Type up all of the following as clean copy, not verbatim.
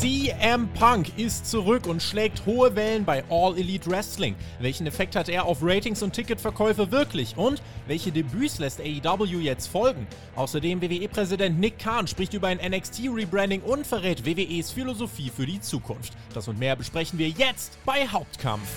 CM Punk ist zurück und schlägt hohe Wellen bei All Elite Wrestling. Welchen Effekt hat er auf Ratings und Ticketverkäufe wirklich? Und welche Debüts lässt AEW jetzt folgen? Außerdem WWE-Präsident Nick Khan spricht über ein NXT-Rebranding und verrät WWEs Philosophie für die Zukunft. Das und mehr besprechen wir jetzt bei Hauptkampf.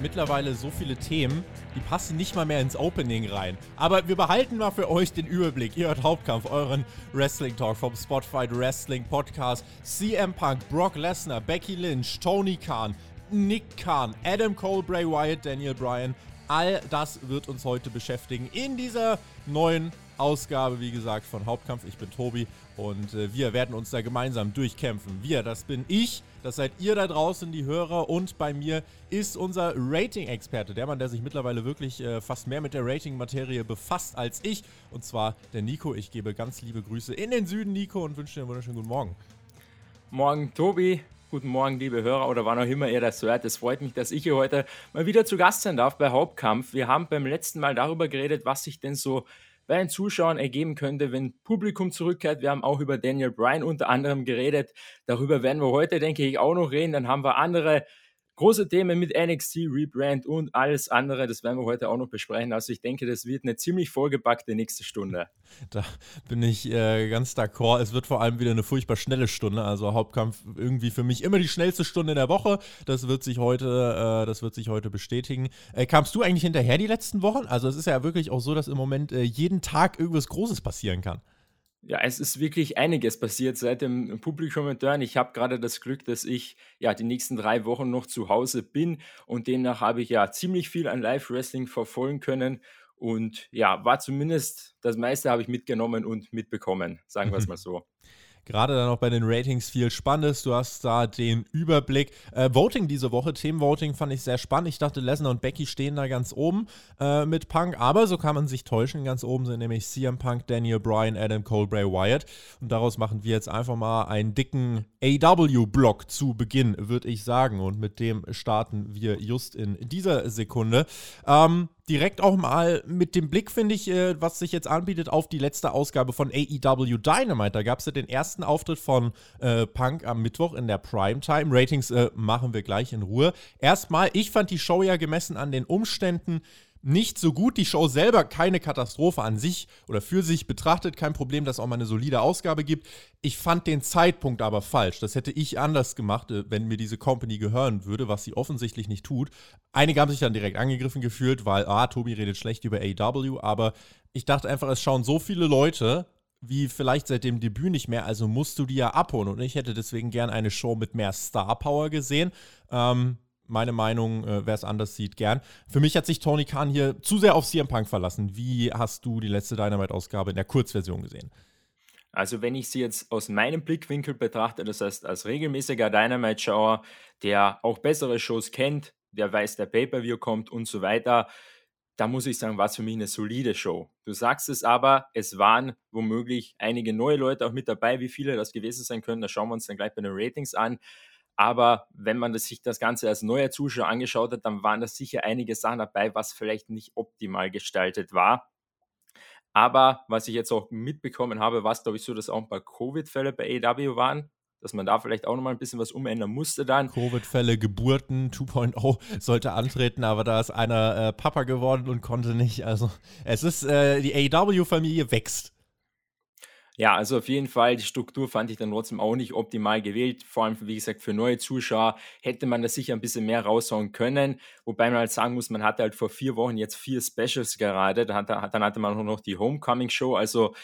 Mittlerweile so viele Themen, die passen nicht mal mehr ins Opening rein. Aber wir behalten mal für euch den Überblick. Ihr hört Hauptkampf, euren Wrestling-Talk vom Spotify Wrestling Podcast. CM Punk, Brock Lesnar, Becky Lynch, Tony Khan, Nick Khan, Adam Cole, Bray Wyatt, Daniel Bryan. All das wird uns heute beschäftigen in dieser neuen Ausgabe, wie gesagt, von Hauptkampf. Ich bin Tobi und wir werden uns da gemeinsam durchkämpfen. Wir, das bin ich, das seid ihr da draußen, die Hörer, und bei mir ist unser Rating-Experte, der Mann, der sich mittlerweile wirklich fast mehr mit der Rating-Materie befasst als ich, und zwar der Nico. Ich gebe ganz liebe Grüße in den Süden, Nico, und wünsche dir einen wunderschönen guten Morgen. Morgen, Tobi. Guten Morgen, liebe Hörer, oder wann auch immer ihr das hört. Es freut mich, dass ich hier heute mal wieder zu Gast sein darf bei Hauptkampf. Wir haben beim letzten Mal darüber geredet, was sich denn so bei den Zuschauern ergeben könnte, wenn Publikum zurückkehrt. Wir haben auch über Daniel Bryan unter anderem geredet. Darüber werden wir heute, denke ich, auch noch reden. Dann haben wir andere große Themen mit NXT, Rebrand und alles andere. Das werden wir heute auch noch besprechen. Also ich denke, das wird eine ziemlich vollgepackte nächste Stunde. Da bin ich ganz d'accord. Es wird vor allem wieder eine furchtbar schnelle Stunde. Also Hauptkampf irgendwie für mich immer die schnellste Stunde der Woche. Das wird sich heute bestätigen. Kamst du eigentlich hinterher die letzten Wochen? Also es ist ja wirklich auch so, dass im Moment jeden Tag irgendwas Großes passieren kann. Ja, es ist wirklich einiges passiert seit dem Publikumsreturn. Ich habe gerade das Glück, dass ich die nächsten 3 Wochen noch zu Hause bin, und demnach habe ich ziemlich viel an Live-Wrestling verfolgen können und war zumindest, das meiste habe ich mitgenommen und mitbekommen, sagen wir es mal so. Gerade dann auch bei den Ratings viel Spannendes. Du hast da den Überblick. Voting diese Woche, Themenvoting, fand ich sehr spannend. Ich dachte, Lesnar und Becky stehen da ganz oben mit Punk. Aber so kann man sich täuschen. Ganz oben sind nämlich CM Punk, Daniel Bryan, Adam Cole, Bray Wyatt. Und daraus machen wir jetzt einfach mal einen dicken AEW-Block zu Beginn, würde ich sagen. Und mit dem starten wir just in dieser Sekunde. Direkt auch mal mit dem Blick, finde ich, was sich jetzt anbietet, auf die letzte Ausgabe von AEW Dynamite. Da gab es ja den ersten Auftritt von Punk am Mittwoch in der Primetime. Ratings machen wir gleich in Ruhe. Erstmal, ich fand die Show ja gemessen an den Umständen nicht so gut. Die Show selber keine Katastrophe an sich oder für sich betrachtet. Kein Problem, dass es auch mal eine solide Ausgabe gibt. Ich fand den Zeitpunkt aber falsch. Das hätte ich anders gemacht, wenn mir diese Company gehören würde, was sie offensichtlich nicht tut. Einige haben sich dann direkt angegriffen gefühlt, weil, Tobi redet schlecht über AEW. Aber ich dachte einfach, es schauen so viele Leute wie vielleicht seit dem Debüt nicht mehr. Also musst du die ja abholen. Und ich hätte deswegen gern eine Show mit mehr Star-Power gesehen. Meine Meinung, wer es anders sieht, gern. Für mich hat sich Tony Khan hier zu sehr auf CM Punk verlassen. Wie hast du die letzte Dynamite-Ausgabe in der Kurzversion gesehen? Also wenn ich sie jetzt aus meinem Blickwinkel betrachte, das heißt als regelmäßiger Dynamite-Schauer, der auch bessere Shows kennt, der weiß, der Pay-Per-View kommt und so weiter, da muss ich sagen, war es für mich eine solide Show. Du sagst es aber, es waren womöglich einige neue Leute auch mit dabei. Wie viele das gewesen sein können, das schauen wir uns dann gleich bei den Ratings an. Aber wenn man sich das Ganze als neuer Zuschauer angeschaut hat, dann waren da sicher einige Sachen dabei, was vielleicht nicht optimal gestaltet war. Aber was ich jetzt auch mitbekommen habe, war es, glaube ich, so, dass auch ein paar Covid-Fälle bei AEW waren, dass man da vielleicht auch nochmal ein bisschen was umändern musste dann. Covid-Fälle, Geburten, 2.0 sollte antreten, aber da ist einer Papa geworden und konnte nicht. Also es ist, die AEW-Familie wächst. Ja, also auf jeden Fall, die Struktur fand ich dann trotzdem auch nicht optimal gewählt. Vor allem, wie gesagt, für neue Zuschauer hätte man da sicher ein bisschen mehr raushauen können. Wobei man halt sagen muss, man hatte halt vor 4 Wochen jetzt 4 Specials gerade. Dann hatte man auch noch die Homecoming-Show. Also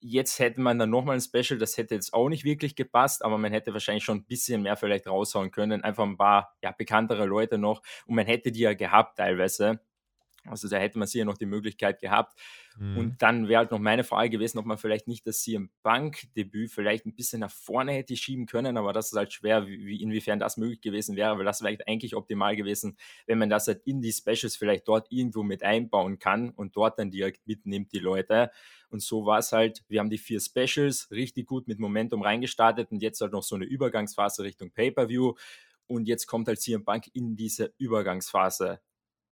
jetzt hätte man dann nochmal ein Special. Das hätte jetzt auch nicht wirklich gepasst, aber man hätte wahrscheinlich schon ein bisschen mehr vielleicht raushauen können. Einfach ein paar bekanntere Leute noch. Und man hätte die ja gehabt teilweise. Also da hätte man sicher noch die Möglichkeit gehabt. Mhm. Und dann wäre halt noch meine Frage gewesen, ob man vielleicht nicht das CM Punk-Debüt vielleicht ein bisschen nach vorne hätte schieben können, aber das ist halt schwer, inwiefern das möglich gewesen wäre, weil das wäre eigentlich optimal gewesen, wenn man das halt in die Specials vielleicht dort irgendwo mit einbauen kann und dort dann direkt mitnimmt die Leute. Und so war es halt, wir haben die 4 Specials richtig gut mit Momentum reingestartet und jetzt halt noch so eine Übergangsphase Richtung Pay-Per-View und jetzt kommt halt CM Punk in diese Übergangsphase.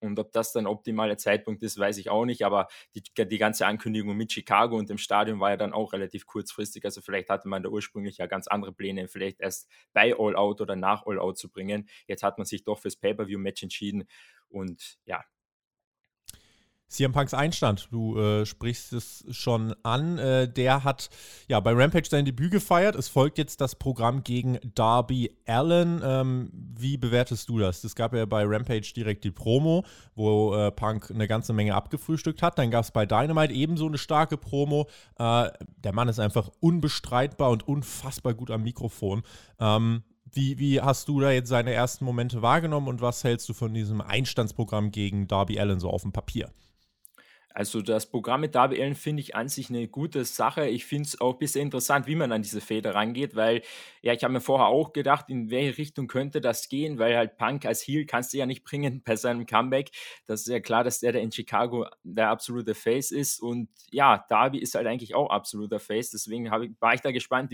Und ob das dann optimaler Zeitpunkt ist, weiß ich auch nicht, aber die ganze Ankündigung mit Chicago und dem Stadion war ja dann auch relativ kurzfristig, also vielleicht hatte man da ursprünglich ja ganz andere Pläne, vielleicht erst bei All Out oder nach All Out zu bringen. Jetzt hat man sich doch fürs Pay-Per-View-Match entschieden und ja. CM Punks Einstand, du sprichst es schon an, der hat ja bei Rampage sein Debüt gefeiert, es folgt jetzt das Programm gegen Darby Allin, wie bewertest du das? Es gab ja bei Rampage direkt die Promo, wo Punk eine ganze Menge abgefrühstückt hat, dann gab es bei Dynamite ebenso eine starke Promo, der Mann ist einfach unbestreitbar und unfassbar gut am Mikrofon. Wie hast du da jetzt seine ersten Momente wahrgenommen und was hältst du von diesem Einstandsprogramm gegen Darby Allin so auf dem Papier? Also das Programm mit Darby Allin finde ich an sich eine gute Sache. Ich finde es auch ein bisschen interessant, wie man an diese Fehde rangeht, weil ja, ich habe mir vorher auch gedacht, in welche Richtung könnte das gehen, weil halt Punk als Heel kannst du ja nicht bringen bei seinem Comeback. Das ist ja klar, dass der in Chicago der absolute Face ist und ja, Darby ist halt eigentlich auch absoluter Face, deswegen war ich da gespannt,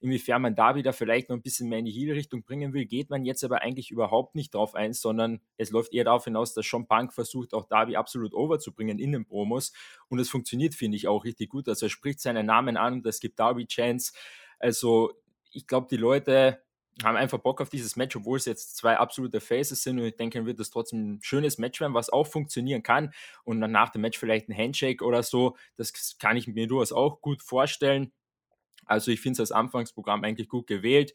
inwiefern man Darby da vielleicht noch ein bisschen mehr in die Heel-Richtung bringen will. Geht man jetzt aber eigentlich überhaupt nicht drauf ein, sondern es läuft eher darauf hinaus, dass schon Punk versucht, auch Darby absolut overzubringen in dem Pro muss. Und es funktioniert, finde ich, auch richtig gut. Also er spricht seinen Namen an und es gibt Darby Chance. Also ich glaube, die Leute haben einfach Bock auf dieses Match, obwohl es jetzt 2 absolute Faces sind und ich denke, wird das trotzdem ein schönes Match werden, was auch funktionieren kann und dann nach dem Match vielleicht ein Handshake oder so. Das kann ich mir durchaus auch gut vorstellen. Also ich finde es als Anfangsprogramm eigentlich gut gewählt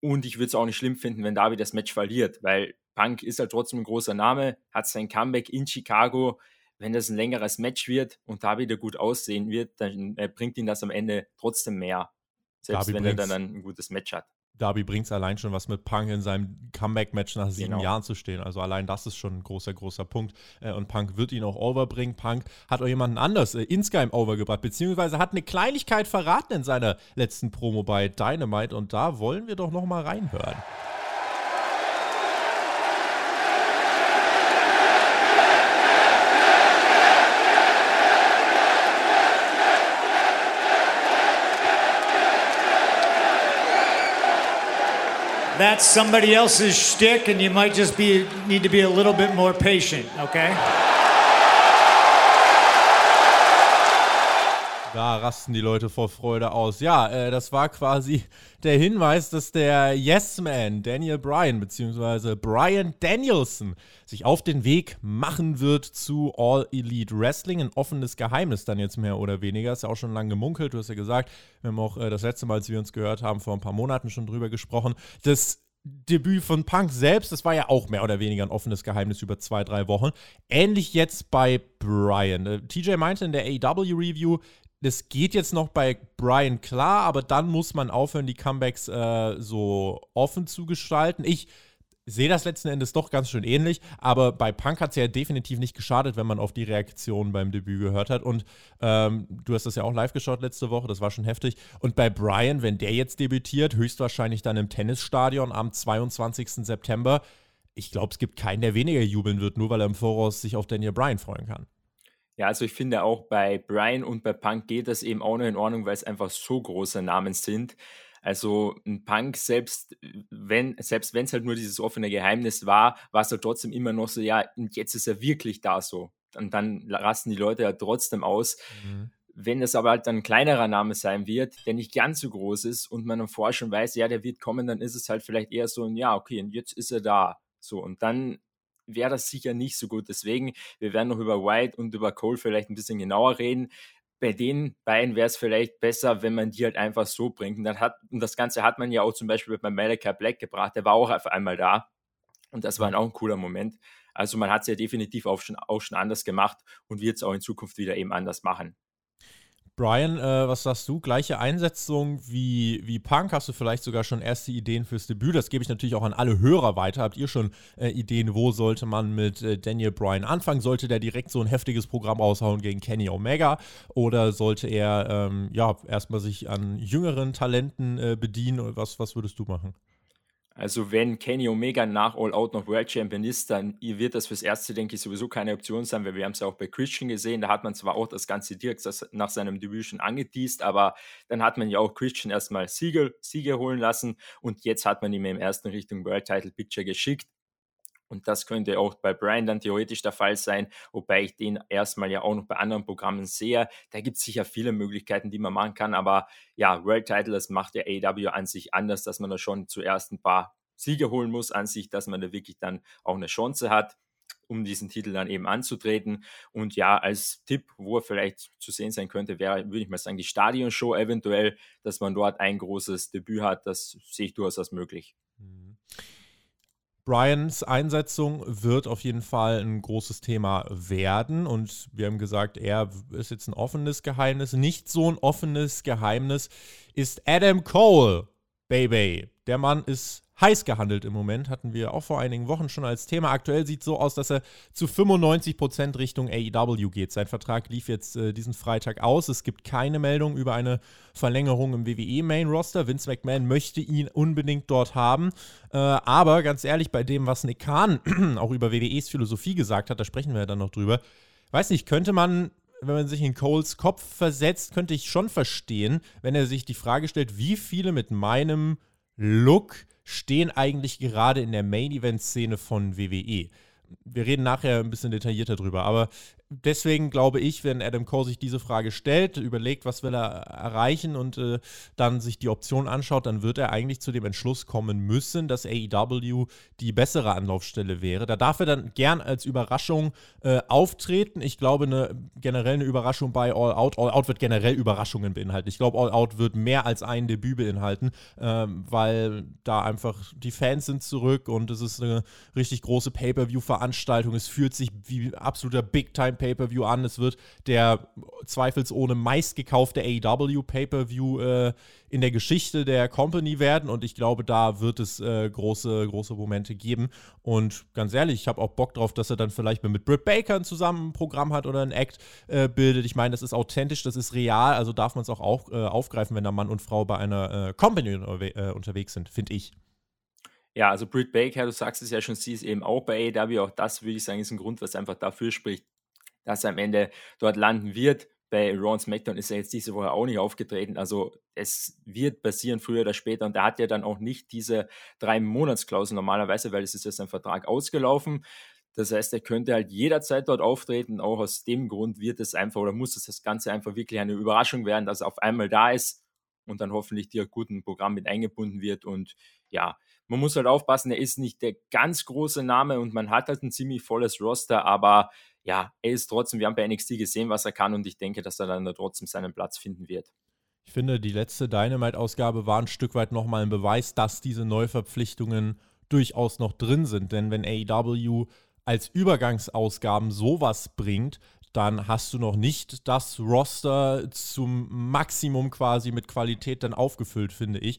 und ich würde es auch nicht schlimm finden, wenn Darby das Match verliert, weil Punk ist halt trotzdem ein großer Name, hat sein Comeback in Chicago. Wenn das ein längeres Match wird und da wieder gut aussehen wird, dann bringt ihn das am Ende trotzdem mehr. Selbst Darby, wenn er dann ein gutes Match hat. Darby bringt es allein schon, was mit Punk in seinem Comeback-Match nach 7 Jahren zu stehen. Also allein das ist schon ein großer, großer Punkt. Und Punk wird ihn auch overbringen. Punk hat auch jemanden anders insgeheim overgebracht, beziehungsweise hat eine Kleinigkeit verraten in seiner letzten Promo bei Dynamite. Und da wollen wir doch noch mal reinhören. That's somebody else's shtick, and you might just need to be a little bit more patient, okay? Da rasten die Leute vor Freude aus. Ja, das war quasi der Hinweis, dass der Yes-Man Daniel Bryan bzw. Bryan Danielson sich auf den Weg machen wird zu All Elite Wrestling. Ein offenes Geheimnis dann jetzt mehr oder weniger. Ist ja auch schon lange gemunkelt, du hast ja gesagt. Wir haben auch das letzte Mal, als wir uns gehört haben, vor ein paar Monaten schon drüber gesprochen. Das Debüt von Punk selbst, das war ja auch mehr oder weniger ein offenes Geheimnis über 2-3 Wochen. Ähnlich jetzt bei Bryan. TJ meinte in der AEW-Review, das geht jetzt noch bei Bryan klar, aber dann muss man aufhören, die Comebacks so offen zu gestalten. Ich sehe das letzten Endes doch ganz schön ähnlich, aber bei Punk hat es ja definitiv nicht geschadet, wenn man auf die Reaktion beim Debüt gehört hat. Und du hast das ja auch live geschaut letzte Woche, das war schon heftig. Und bei Bryan, wenn der jetzt debütiert, höchstwahrscheinlich dann im Tennisstadion am 22. September, ich glaube, es gibt keinen, der weniger jubeln wird, nur weil er im Voraus sich auf Daniel Bryan freuen kann. Ja, also ich finde auch bei Bryan und bei Punk geht das eben auch noch in Ordnung, weil es einfach so große Namen sind. Also ein Punk, selbst wenn es halt nur dieses offene Geheimnis war, war es halt trotzdem immer noch so, ja, und jetzt ist er wirklich da so. Und dann rasten die Leute ja halt trotzdem aus. Mhm. Wenn das aber halt dann ein kleinerer Name sein wird, der nicht ganz so groß ist und man dann vorher schon weiß, ja, der wird kommen, dann ist es halt vielleicht eher so ein, ja, okay, und jetzt ist er da. So, und dann wäre das sicher nicht so gut. Deswegen, wir werden noch über White und über Cole vielleicht ein bisschen genauer reden. Bei den beiden wäre es vielleicht besser, wenn man die halt einfach so bringt. Und das Ganze hat man ja auch zum Beispiel bei Malakai Black gebracht. Der war auch auf einmal da. Und das war dann auch ein cooler Moment. Also man hat es ja definitiv auch schon anders gemacht und wird es auch in Zukunft wieder eben anders machen. Brian, was sagst du? Gleiche Einsetzung wie Punk? Hast du vielleicht sogar schon erste Ideen fürs Debüt? Das gebe ich natürlich auch an alle Hörer weiter. Habt ihr schon Ideen, wo sollte man mit Daniel Bryan anfangen? Sollte der direkt so ein heftiges Programm raushauen gegen Kenny Omega? Oder sollte er erstmal sich an jüngeren Talenten bedienen? Was würdest du machen? Also wenn Kenny Omega nach All Out noch World Champion ist, dann wird das fürs Erste, denke ich, sowieso keine Option sein, weil wir haben es ja auch bei Christian gesehen, da hat man zwar auch das Ganze direkt nach seinem Debüt schon angeteased, aber dann hat man ja auch Christian erstmal Sieger holen lassen und jetzt hat man ihn im ersten Richtung World Title Picture geschickt. Und das könnte auch bei Brian dann theoretisch der Fall sein, wobei ich den erstmal ja auch noch bei anderen Programmen sehe. Da gibt es sicher viele Möglichkeiten, die man machen kann, aber ja, World Title, das macht der AEW an sich anders, dass man da schon zuerst ein paar Siege holen muss an sich, dass man da wirklich dann auch eine Chance hat, um diesen Titel dann eben anzutreten. Und ja, als Tipp, wo er vielleicht zu sehen sein könnte, wäre, würde ich mal sagen, die Stadionshow eventuell, dass man dort ein großes Debüt hat, das sehe ich durchaus als möglich. Mhm. Bryans Einsetzung wird auf jeden Fall ein großes Thema werden und wir haben gesagt, er ist jetzt ein offenes Geheimnis. Nicht so ein offenes Geheimnis ist Adam Cole, Baby. Der Mann ist heiß gehandelt im Moment, hatten wir auch vor einigen Wochen schon als Thema. Aktuell sieht es so aus, dass er zu 95% Richtung AEW geht. Sein Vertrag lief jetzt diesen Freitag aus. Es gibt keine Meldung über eine Verlängerung im WWE-Main-Roster. Vince McMahon möchte ihn unbedingt dort haben. Aber ganz ehrlich, bei dem, was Nick Khan auch über WWEs Philosophie gesagt hat, da sprechen wir ja dann noch drüber. Weiß nicht, könnte man, wenn man sich in Coles Kopf versetzt, könnte ich schon verstehen, wenn er sich die Frage stellt, wie viele mit meinem Look stehen eigentlich gerade in der Main-Event-Szene von WWE. Wir reden nachher ein bisschen detaillierter drüber, aber deswegen glaube ich, wenn Adam Cole sich diese Frage stellt, überlegt, was will er erreichen und dann sich die Option anschaut, dann wird er eigentlich zu dem Entschluss kommen müssen, dass AEW die bessere Anlaufstelle wäre. Da darf er dann gern als Überraschung auftreten. Ich glaube, generell eine Überraschung bei All Out. All Out wird generell Überraschungen beinhalten. Ich glaube, All Out wird mehr als ein Debüt beinhalten, weil da einfach die Fans sind zurück und es ist eine richtig große Pay-Per-View-Veranstaltung. Es fühlt sich wie absoluter Big-Time Pay-Per-View an. Es wird der zweifelsohne meistgekaufte AEW Pay-Per-View in der Geschichte der Company werden und ich glaube, da wird es große Momente geben und ganz ehrlich, ich habe auch Bock drauf, dass er dann vielleicht mit Britt Baker zusammen ein Programm hat oder ein Act bildet. Ich meine, das ist authentisch, das ist real, also darf man es auch aufgreifen, wenn da Mann und Frau bei einer Company unterwegs sind, finde ich. Ja, also Britt Baker, du sagst es ja schon, sie ist eben auch bei AEW, auch das würde ich sagen, ist ein Grund, was einfach dafür spricht, dass er am Ende dort landen wird. Bei Raw und SmackDown ist er jetzt diese Woche auch nicht aufgetreten. Also es wird passieren, früher oder später. Und er hat ja dann auch nicht diese 3-Monats-Klausel normalerweise, weil es ist ja sein Vertrag ausgelaufen. Das heißt, er könnte halt jederzeit dort auftreten. Auch aus dem Grund wird es einfach oder muss es das Ganze einfach wirklich eine Überraschung werden, dass er auf einmal da ist und dann hoffentlich dir guten Programm mit eingebunden wird. Und ja, man muss halt aufpassen, er ist nicht der ganz große Name und man hat halt ein ziemlich volles Roster, aber ja, er ist trotzdem, wir haben bei NXT gesehen, was er kann und ich denke, dass er dann da trotzdem seinen Platz finden wird. Ich finde, die letzte Dynamite-Ausgabe war ein Stück weit nochmal ein Beweis, dass diese Neuverpflichtungen durchaus noch drin sind, denn wenn AEW als Übergangsausgaben sowas bringt, dann hast du noch nicht das Roster zum Maximum quasi mit Qualität dann aufgefüllt, finde ich.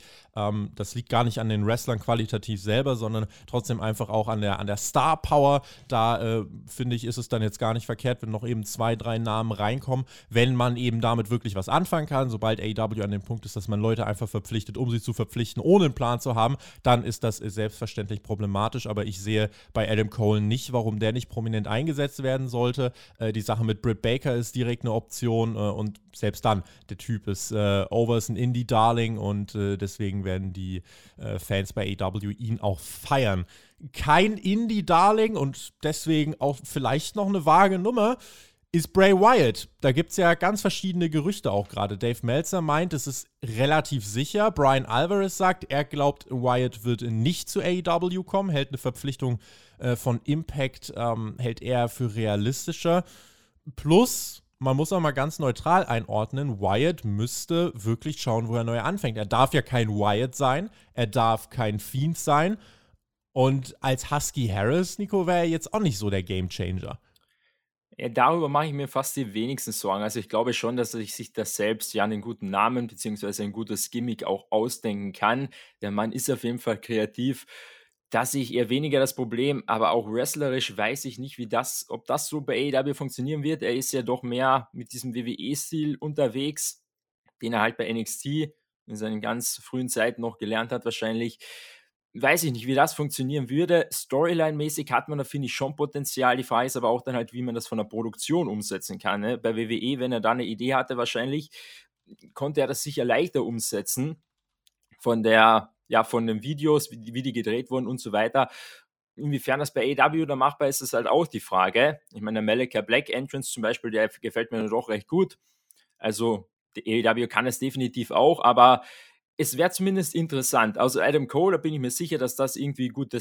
Das liegt gar nicht an den Wrestlern qualitativ selber, sondern trotzdem einfach auch an der Star-Power. Da, finde ich, ist es dann jetzt gar nicht verkehrt, wenn noch eben 2, 3 Namen reinkommen, wenn man eben damit wirklich was anfangen kann. Sobald AEW an dem Punkt ist, dass man Leute einfach verpflichtet, um sie zu verpflichten, ohne einen Plan zu haben, dann ist das selbstverständlich problematisch. Aber ich sehe bei Adam Cole nicht, warum der nicht prominent eingesetzt werden sollte. Die Sache mit Britt Baker ist direkt eine Option und selbst dann, der Typ ist over, ist ein Indie-Darling und deswegen werden die Fans bei AEW ihn auch feiern. Kein Indie-Darling und deswegen auch vielleicht noch eine vage Nummer ist Bray Wyatt. Da gibt es ja ganz verschiedene Gerüchte auch gerade. Dave Meltzer meint, es ist relativ sicher. Brian Alvarez sagt, er glaubt, Wyatt wird nicht zu AEW kommen, hält eine Verpflichtung von Impact, hält er für realistischer. Plus, man muss auch mal ganz neutral einordnen, Wyatt müsste wirklich schauen, wo er neu anfängt. Er darf ja kein Wyatt sein, er darf kein Fiend sein. Und als Husky Harris, Nico, wäre er jetzt auch nicht so der Gamechanger. Ja, darüber mache ich mir fast die wenigsten Sorgen. Also ich glaube schon, dass sich das selbst ja einen guten Namen bzw. ein gutes Gimmick auch ausdenken kann. Der Mann ist auf jeden Fall kreativ. Das sehe ich eher weniger das Problem, aber auch wrestlerisch weiß ich nicht, ob das so bei AEW funktionieren wird. Er ist ja doch mehr mit diesem WWE-Stil unterwegs, den er halt bei NXT in seinen ganz frühen Zeiten noch gelernt hat wahrscheinlich. Weiß ich nicht, wie das funktionieren würde. Storyline-mäßig hat man da, finde ich, schon Potenzial. Die Frage ist aber auch dann halt, wie man das von der Produktion umsetzen kann. Ne? Bei WWE, wenn er da eine Idee hatte wahrscheinlich, konnte er das sicher leichter umsetzen von den Videos, wie die gedreht wurden und so weiter. Inwiefern das bei AEW da machbar ist, ist halt auch die Frage. Ich meine, der Malakai Black Entrance zum Beispiel, der gefällt mir doch recht gut. Also, die AEW kann es definitiv auch, aber es wäre zumindest interessant. Also Adam Cole, da bin ich mir sicher, dass der irgendwie gut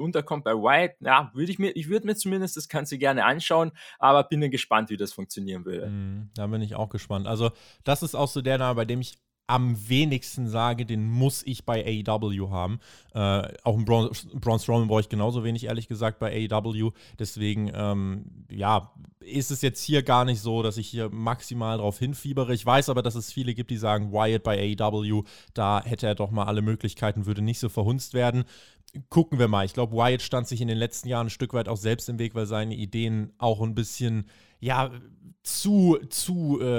unterkommt. Bei Wyatt, ja, ich würde mir zumindest das Ganze gerne anschauen, aber bin dann gespannt, wie das funktionieren würde. Da bin ich auch gespannt. Also das ist auch so der Name, bei dem ich am wenigsten sage, den muss ich bei AEW haben. Auch ein Braun Strowman brauche ich genauso wenig, ehrlich gesagt, bei AEW. Deswegen, ist es jetzt hier gar nicht so, dass ich hier maximal drauf hinfiebere. Ich weiß aber, dass es viele gibt, die sagen, Wyatt bei AEW, da hätte er doch mal alle Möglichkeiten, würde nicht so verhunzt werden. Gucken wir mal. Ich glaube, Wyatt stand sich in den letzten Jahren ein Stück weit auch selbst im Weg, weil seine Ideen auch ein bisschen, zu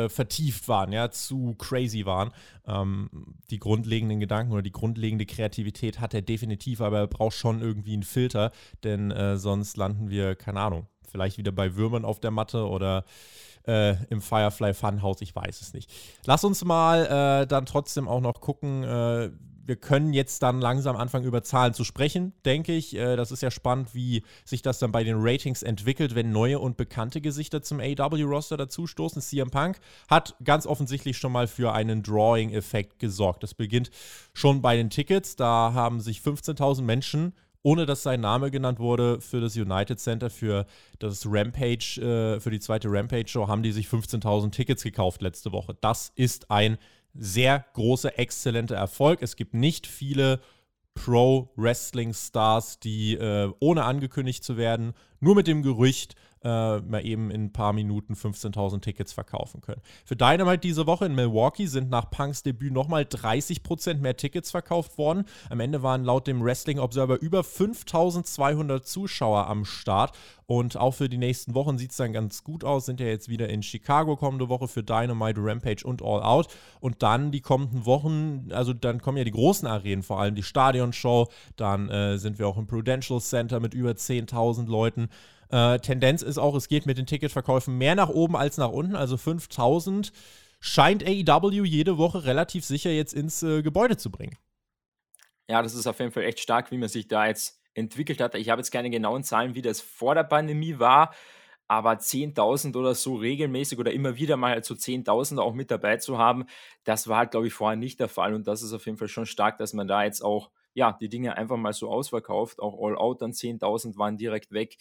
vertieft waren, zu crazy waren. Die grundlegenden Gedanken oder die grundlegende Kreativität hat er definitiv, aber er braucht schon irgendwie einen Filter, denn sonst landen wir, keine Ahnung, vielleicht wieder bei Würmern auf der Matte oder im Firefly Funhouse, ich weiß es nicht. Lass uns mal dann trotzdem auch noch gucken, wir können jetzt dann langsam anfangen, über Zahlen zu sprechen, denke ich. Das ist ja spannend, wie sich das dann bei den Ratings entwickelt, wenn neue und bekannte Gesichter zum AEW-Roster dazustoßen. CM Punk hat ganz offensichtlich schon mal für einen Drawing-Effekt gesorgt. Das beginnt schon bei den Tickets. Da haben sich 15.000 Menschen, ohne dass sein Name genannt wurde, für das United Center, für das Rampage, für die zweite Rampage-Show, haben die sich 15.000 Tickets gekauft letzte Woche. Das ist ein sehr großer, exzellenter Erfolg. Es gibt nicht viele Pro-Wrestling-Stars, die ohne angekündigt zu werden, nur mit dem Gerücht mal eben in ein paar Minuten 15.000 Tickets verkaufen können. Für Dynamite diese Woche in Milwaukee sind nach Punks Debüt nochmal 30% mehr Tickets verkauft worden. Am Ende waren laut dem Wrestling Observer über 5.200 Zuschauer am Start. Und auch für die nächsten Wochen sieht es dann ganz gut aus. Sind ja jetzt wieder in Chicago kommende Woche für Dynamite, Rampage und All Out. Und dann die kommenden Wochen, also dann kommen ja die großen Arenen, vor allem die Stadionshow. Dann sind wir auch im Prudential Center mit über 10.000 Leuten. Tendenz ist auch, es geht mit den Ticketverkäufen mehr nach oben als nach unten, also 5.000 scheint AEW jede Woche relativ sicher jetzt ins Gebäude zu bringen. Ja, das ist auf jeden Fall echt stark, wie man sich da jetzt entwickelt hat. Ich habe jetzt keine genauen Zahlen, wie das vor der Pandemie war, aber 10.000 oder so regelmäßig oder immer wieder mal halt so 10.000 auch mit dabei zu haben, das war halt, glaube ich, vorher nicht der Fall und das ist auf jeden Fall schon stark, dass man da jetzt auch, die Dinge einfach mal so ausverkauft, auch All Out dann 10.000 waren direkt weg.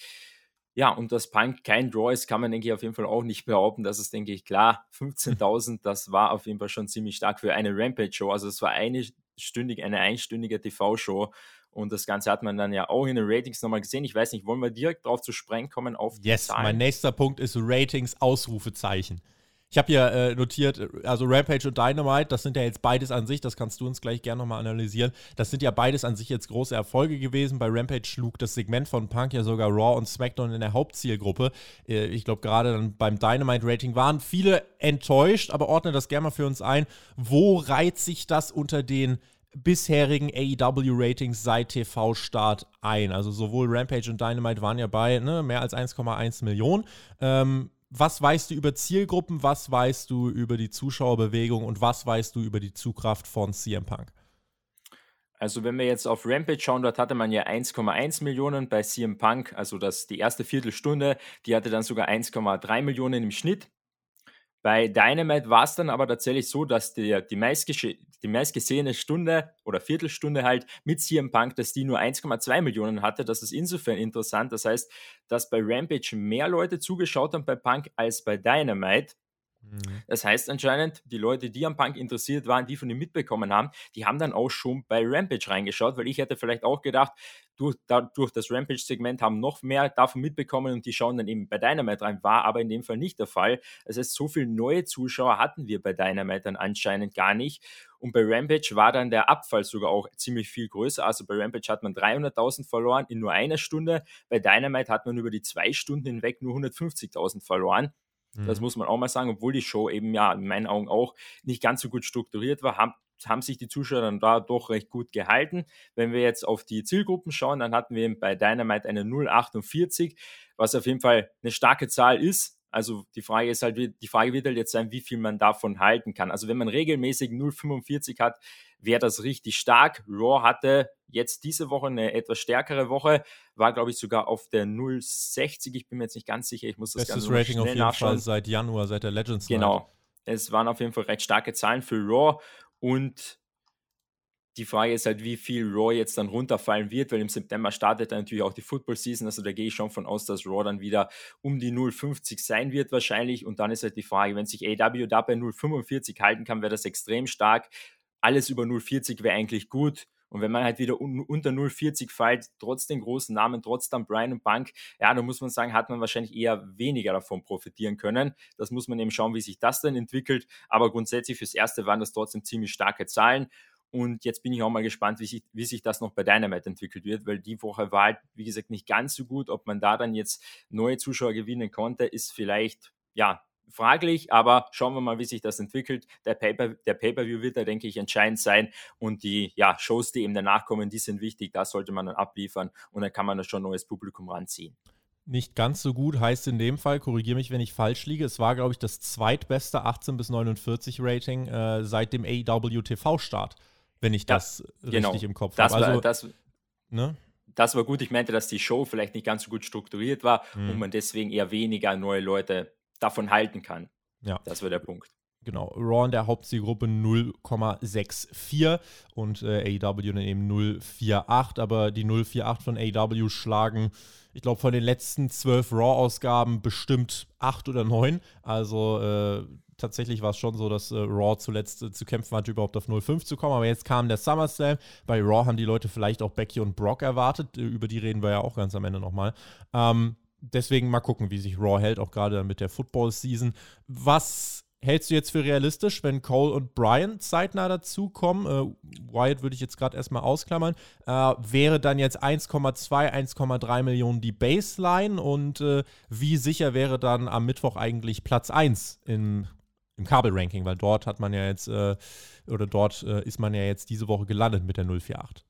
Ja, und dass Punk kein Draw ist, kann man, denke ich, auf jeden Fall auch nicht behaupten. Das ist, denke ich, klar. 15.000, das war auf jeden Fall schon ziemlich stark für eine Rampage-Show. Also es war eine einstündige TV-Show. Und das Ganze hat man dann ja auch in den Ratings nochmal gesehen. Ich weiß nicht, wollen wir direkt drauf zu sprechen kommen? Auf die Zahlen? Mein nächster Punkt ist Ratings, Ausrufezeichen. Ich habe hier notiert, also Rampage und Dynamite, das sind ja jetzt beides an sich, das kannst du uns gleich gerne nochmal analysieren, das sind ja beides an sich jetzt große Erfolge gewesen. Bei Rampage schlug das Segment von Punk ja sogar Raw und SmackDown in der Hauptzielgruppe. Ich glaube, gerade dann beim Dynamite-Rating waren viele enttäuscht, aber ordne das gerne mal für uns ein. Wo reiht sich das unter den bisherigen AEW-Ratings seit TV-Start ein? Also sowohl Rampage und Dynamite waren ja bei mehr als 1,1 Millionen. Was weißt du über Zielgruppen, was weißt du über die Zuschauerbewegung und was weißt du über die Zugkraft von CM Punk? Also wenn wir jetzt auf Rampage schauen, dort hatte man ja 1,1 Millionen bei CM Punk, also die erste Viertelstunde, die hatte dann sogar 1,3 Millionen im Schnitt. Bei Dynamite war es dann aber tatsächlich so, dass die meistgesehene Stunde oder Viertelstunde halt mit CM Punk, dass die nur 1,2 Millionen hatte. Das ist insofern interessant. Das heißt, dass bei Rampage mehr Leute zugeschaut haben bei Punk als bei Dynamite. Das heißt anscheinend, die Leute, die am Punk interessiert waren, die von ihm mitbekommen haben, die haben dann auch schon bei Rampage reingeschaut, weil ich hätte vielleicht auch gedacht, durch das Rampage-Segment haben noch mehr davon mitbekommen und die schauen dann eben bei Dynamite rein, war aber in dem Fall nicht der Fall. Das heißt, so viele neue Zuschauer hatten wir bei Dynamite dann anscheinend gar nicht. Und bei Rampage war dann der Abfall sogar auch ziemlich viel größer. Also bei Rampage hat man 300.000 verloren in nur einer Stunde. Bei Dynamite hat man über die 2 Stunden hinweg nur 150.000 verloren. Das muss man auch mal sagen, obwohl die Show eben ja in meinen Augen auch nicht ganz so gut strukturiert war, haben sich die Zuschauer dann da doch recht gut gehalten. Wenn wir jetzt auf die Zielgruppen schauen, dann hatten wir eben bei Dynamite eine 0,48, was auf jeden Fall eine starke Zahl ist. Also die Frage wird halt jetzt sein, wie viel man davon halten kann. Also wenn man regelmäßig 0,45 hat, wäre das richtig stark. Raw hatte jetzt diese Woche eine etwas stärkere Woche, war glaube ich sogar auf der 0,60. Ich bin mir jetzt nicht ganz sicher, ich muss das Ganze noch schnell nachschauen. Bestes Rating auf jeden Fall seit Januar, seit der Legends Night. Genau, es waren auf jeden Fall recht starke Zahlen für Raw und die Frage ist halt, wie viel Raw jetzt dann runterfallen wird, weil im September startet dann natürlich auch die Football-Season, also da gehe ich schon von aus, dass Raw dann wieder um die 0,50 sein wird wahrscheinlich und dann ist halt die Frage, wenn sich AEW da bei 0,45 halten kann, wäre das extrem stark, alles über 0,40 wäre eigentlich gut und wenn man halt wieder unter 0,40 fällt, trotz den großen Namen, trotz dann Bryan und Punk, ja, da muss man sagen, hat man wahrscheinlich eher weniger davon profitieren können, das muss man eben schauen, wie sich das dann entwickelt, aber grundsätzlich fürs Erste waren das trotzdem ziemlich starke Zahlen. Und jetzt bin ich auch mal gespannt, wie sich das noch bei Dynamite entwickelt wird, weil die Woche war halt, wie gesagt, nicht ganz so gut. Ob man da dann jetzt neue Zuschauer gewinnen konnte, ist vielleicht, ja, fraglich. Aber schauen wir mal, wie sich das entwickelt. Der Pay-Per-View wird da, denke ich, entscheidend sein. Und die, ja, Shows, die eben danach kommen, die sind wichtig. Das sollte man dann abliefern. Und dann kann man da schon neues Publikum ranziehen. Nicht ganz so gut heißt in dem Fall, korrigiere mich, wenn ich falsch liege, es war, glaube ich, das zweitbeste 18-49 Rating seit dem AEW TV-Start. Wenn ich das richtig im Kopf habe. Also, das war gut. Ich meinte, dass die Show vielleicht nicht ganz so gut strukturiert war und man deswegen eher weniger neue Leute davon halten kann. Ja. Das war der Punkt. Genau, Raw in der Hauptzielgruppe 0,64 und AEW dann eben 0,48. Aber die 0,48 von AEW schlagen, ich glaube, von den letzten 12 Raw-Ausgaben bestimmt 8 oder 9. Also, tatsächlich war es schon so, dass Raw zuletzt zu kämpfen hatte, überhaupt auf 0,5 zu kommen. Aber jetzt kam der SummerSlam. Bei Raw haben die Leute vielleicht auch Becky und Brock erwartet. Über die reden wir ja auch ganz am Ende nochmal. Deswegen mal gucken, wie sich Raw hält, auch gerade mit der Football-Season. Was hältst du jetzt für realistisch, wenn Cole und Bryan zeitnah dazukommen? Wyatt würde ich jetzt gerade erstmal ausklammern. Wäre dann jetzt 1,2, 1,3 Millionen die Baseline? Und wie sicher wäre dann am Mittwoch eigentlich Platz 1 im Kabel-Ranking, weil dort hat man ja jetzt, ist man ja jetzt diese Woche gelandet mit der 048.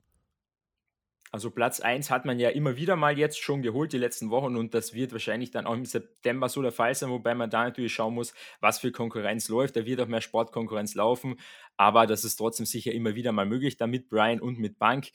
Also Platz 1 hat man ja immer wieder mal jetzt schon geholt die letzten Wochen und das wird wahrscheinlich dann auch im September so der Fall sein, wobei man da natürlich schauen muss, was für Konkurrenz läuft. Da wird auch mehr Sportkonkurrenz laufen, aber das ist trotzdem sicher immer wieder mal möglich, da mit Bryan und mit Punk.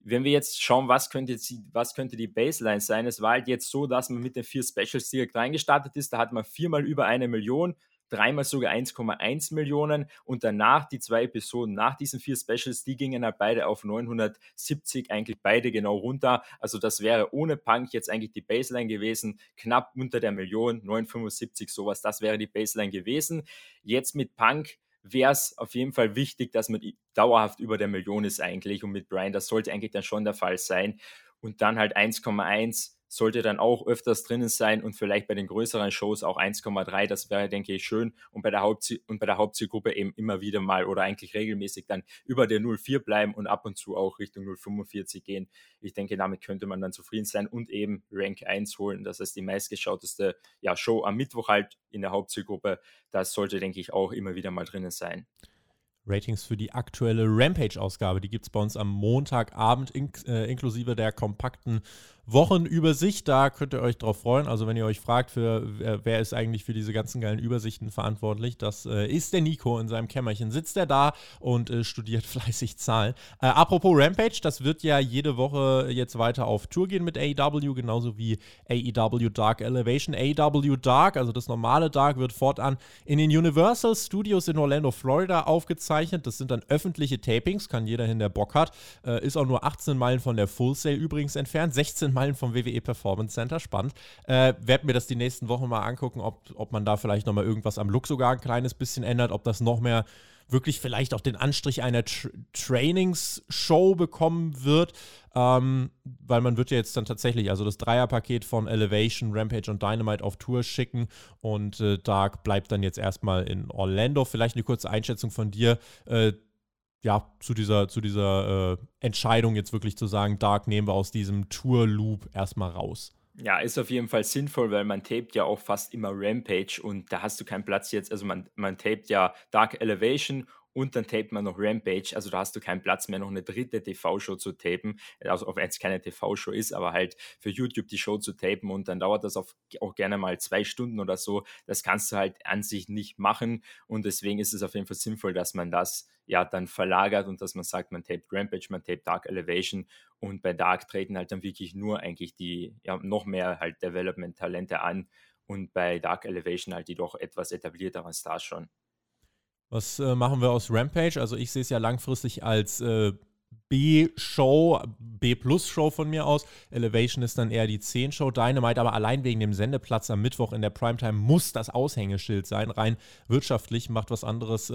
Wenn wir jetzt schauen, was könnte die Baseline sein, es war halt jetzt so, dass man mit den 4 Specials direkt reingestartet ist, da hat man 4-mal über 1 Million, 3-mal sogar 1,1 Millionen und danach die 2 Episoden nach diesen 4 Specials, die gingen halt beide auf 970, eigentlich beide genau runter. Also das wäre ohne Punk jetzt eigentlich die Baseline gewesen, knapp unter der Million, 975 sowas, das wäre die Baseline gewesen. Jetzt mit Punk wäre es auf jeden Fall wichtig, dass man dauerhaft über der Million ist eigentlich und mit Bryan, das sollte eigentlich dann schon der Fall sein und dann halt 1,1 sollte dann auch öfters drinnen sein und vielleicht bei den größeren Shows auch 1,3, das wäre, denke ich, schön und bei der Hauptzielgruppe eben immer wieder mal oder eigentlich regelmäßig dann über der 0,4 bleiben und ab und zu auch Richtung 0,45 gehen. Ich denke, damit könnte man dann zufrieden sein und eben Rank 1 holen, das heißt die meistgeschauteste Show am Mittwoch halt in der Hauptzielgruppe, das sollte, denke ich, auch immer wieder mal drinnen sein. Ratings für die aktuelle Rampage-Ausgabe, die gibt es bei uns am Montagabend inklusive der kompakten Wochenübersicht, da könnt ihr euch drauf freuen, also wenn ihr euch fragt, wer ist eigentlich für diese ganzen geilen Übersichten verantwortlich, das ist der Nico in seinem Kämmerchen, sitzt er da und studiert fleißig Zahlen. Apropos Rampage, das wird ja jede Woche jetzt weiter auf Tour gehen mit AEW, genauso wie AEW Dark Elevation. AEW Dark, also das normale Dark, wird fortan in den Universal Studios in Orlando, Florida aufgezeichnet. aufgezeichnet. Das sind dann öffentliche Tapings, kann jeder hin, der Bock hat. Ist auch nur 18 Meilen von der Full Sail übrigens entfernt, 16 Meilen vom WWE Performance Center, spannend. Werd mir das die nächsten Wochen mal angucken, ob man da vielleicht nochmal irgendwas am Look sogar ein kleines bisschen ändert, ob das noch mehr wirklich vielleicht auch den Anstrich einer Trainingsshow bekommen wird, weil man wird ja jetzt dann tatsächlich also das Dreierpaket von Elevation, Rampage und Dynamite auf Tour schicken und da bleibt dann jetzt erstmal in Orlando. Vielleicht eine kurze Einschätzung von dir, zu dieser Entscheidung jetzt wirklich zu sagen, Dark nehmen wir aus diesem Tour-Loop erstmal raus. Ja, ist auf jeden Fall sinnvoll, weil man tapet ja auch fast immer Rampage und da hast du keinen Platz jetzt, also man tapet ja Dark Elevation und dann tapet man noch Rampage, also da hast du keinen Platz mehr, noch eine dritte TV-Show zu tapen, also auch wenn es keine TV-Show ist, aber halt für YouTube die Show zu tapen und dann dauert das auch gerne mal 2 Stunden oder so, das kannst du halt an sich nicht machen und deswegen ist es auf jeden Fall sinnvoll, dass man das ja dann verlagert und dass man sagt, man tapet Rampage, man tapet Dark Elevation und bei Dark treten halt dann wirklich nur eigentlich die, ja noch mehr halt Development-Talente an und bei Dark Elevation halt die doch etwas etablierteren Stars schon. Was machen wir aus Rampage? Also ich sehe es ja langfristig als B-Show, B-Plus-Show von mir aus. Elevation ist dann eher die 10-Show. Dynamite, aber allein wegen dem Sendeplatz am Mittwoch in der Primetime muss das Aushängeschild sein. Rein wirtschaftlich macht was anderes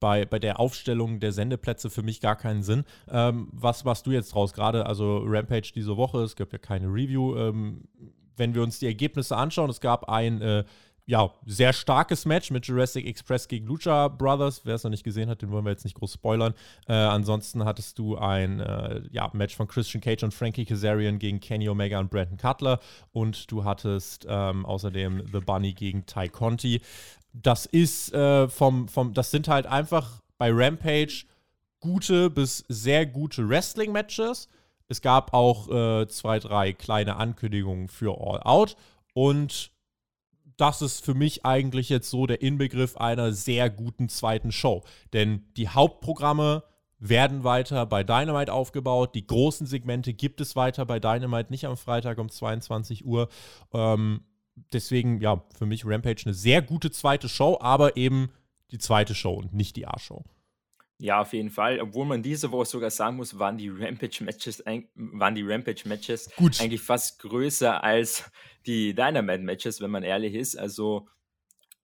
bei der Aufstellung der Sendeplätze für mich gar keinen Sinn. Was machst du jetzt draus? Gerade also Rampage diese Woche, es gibt ja keine Review. Wenn wir uns die Ergebnisse anschauen, es gab ein sehr starkes Match mit Jurassic Express gegen Lucha Brothers. Wer es noch nicht gesehen hat, den wollen wir jetzt nicht groß spoilern. Ansonsten hattest du ein Match von Christian Cage und Frankie Kazarian gegen Kenny Omega und Brandon Cutler. Und du hattest außerdem The Bunny gegen Ty Conti. Das ist das sind halt einfach bei Rampage gute bis sehr gute Wrestling-Matches. Es gab auch 2, 3 kleine Ankündigungen für All Out und das ist für mich eigentlich jetzt so der Inbegriff einer sehr guten zweiten Show. Denn die Hauptprogramme werden weiter bei Dynamite aufgebaut. Die großen Segmente gibt es weiter bei Dynamite, nicht am Freitag um 22 Uhr. Deswegen, ja, für mich Rampage eine sehr gute zweite Show, aber eben die zweite Show und nicht die A-Show. Ja, auf jeden Fall. Obwohl man diese Woche sogar sagen muss, waren die Rampage-Matches eigentlich fast größer als die Dynamite-Matches, wenn man ehrlich ist. Also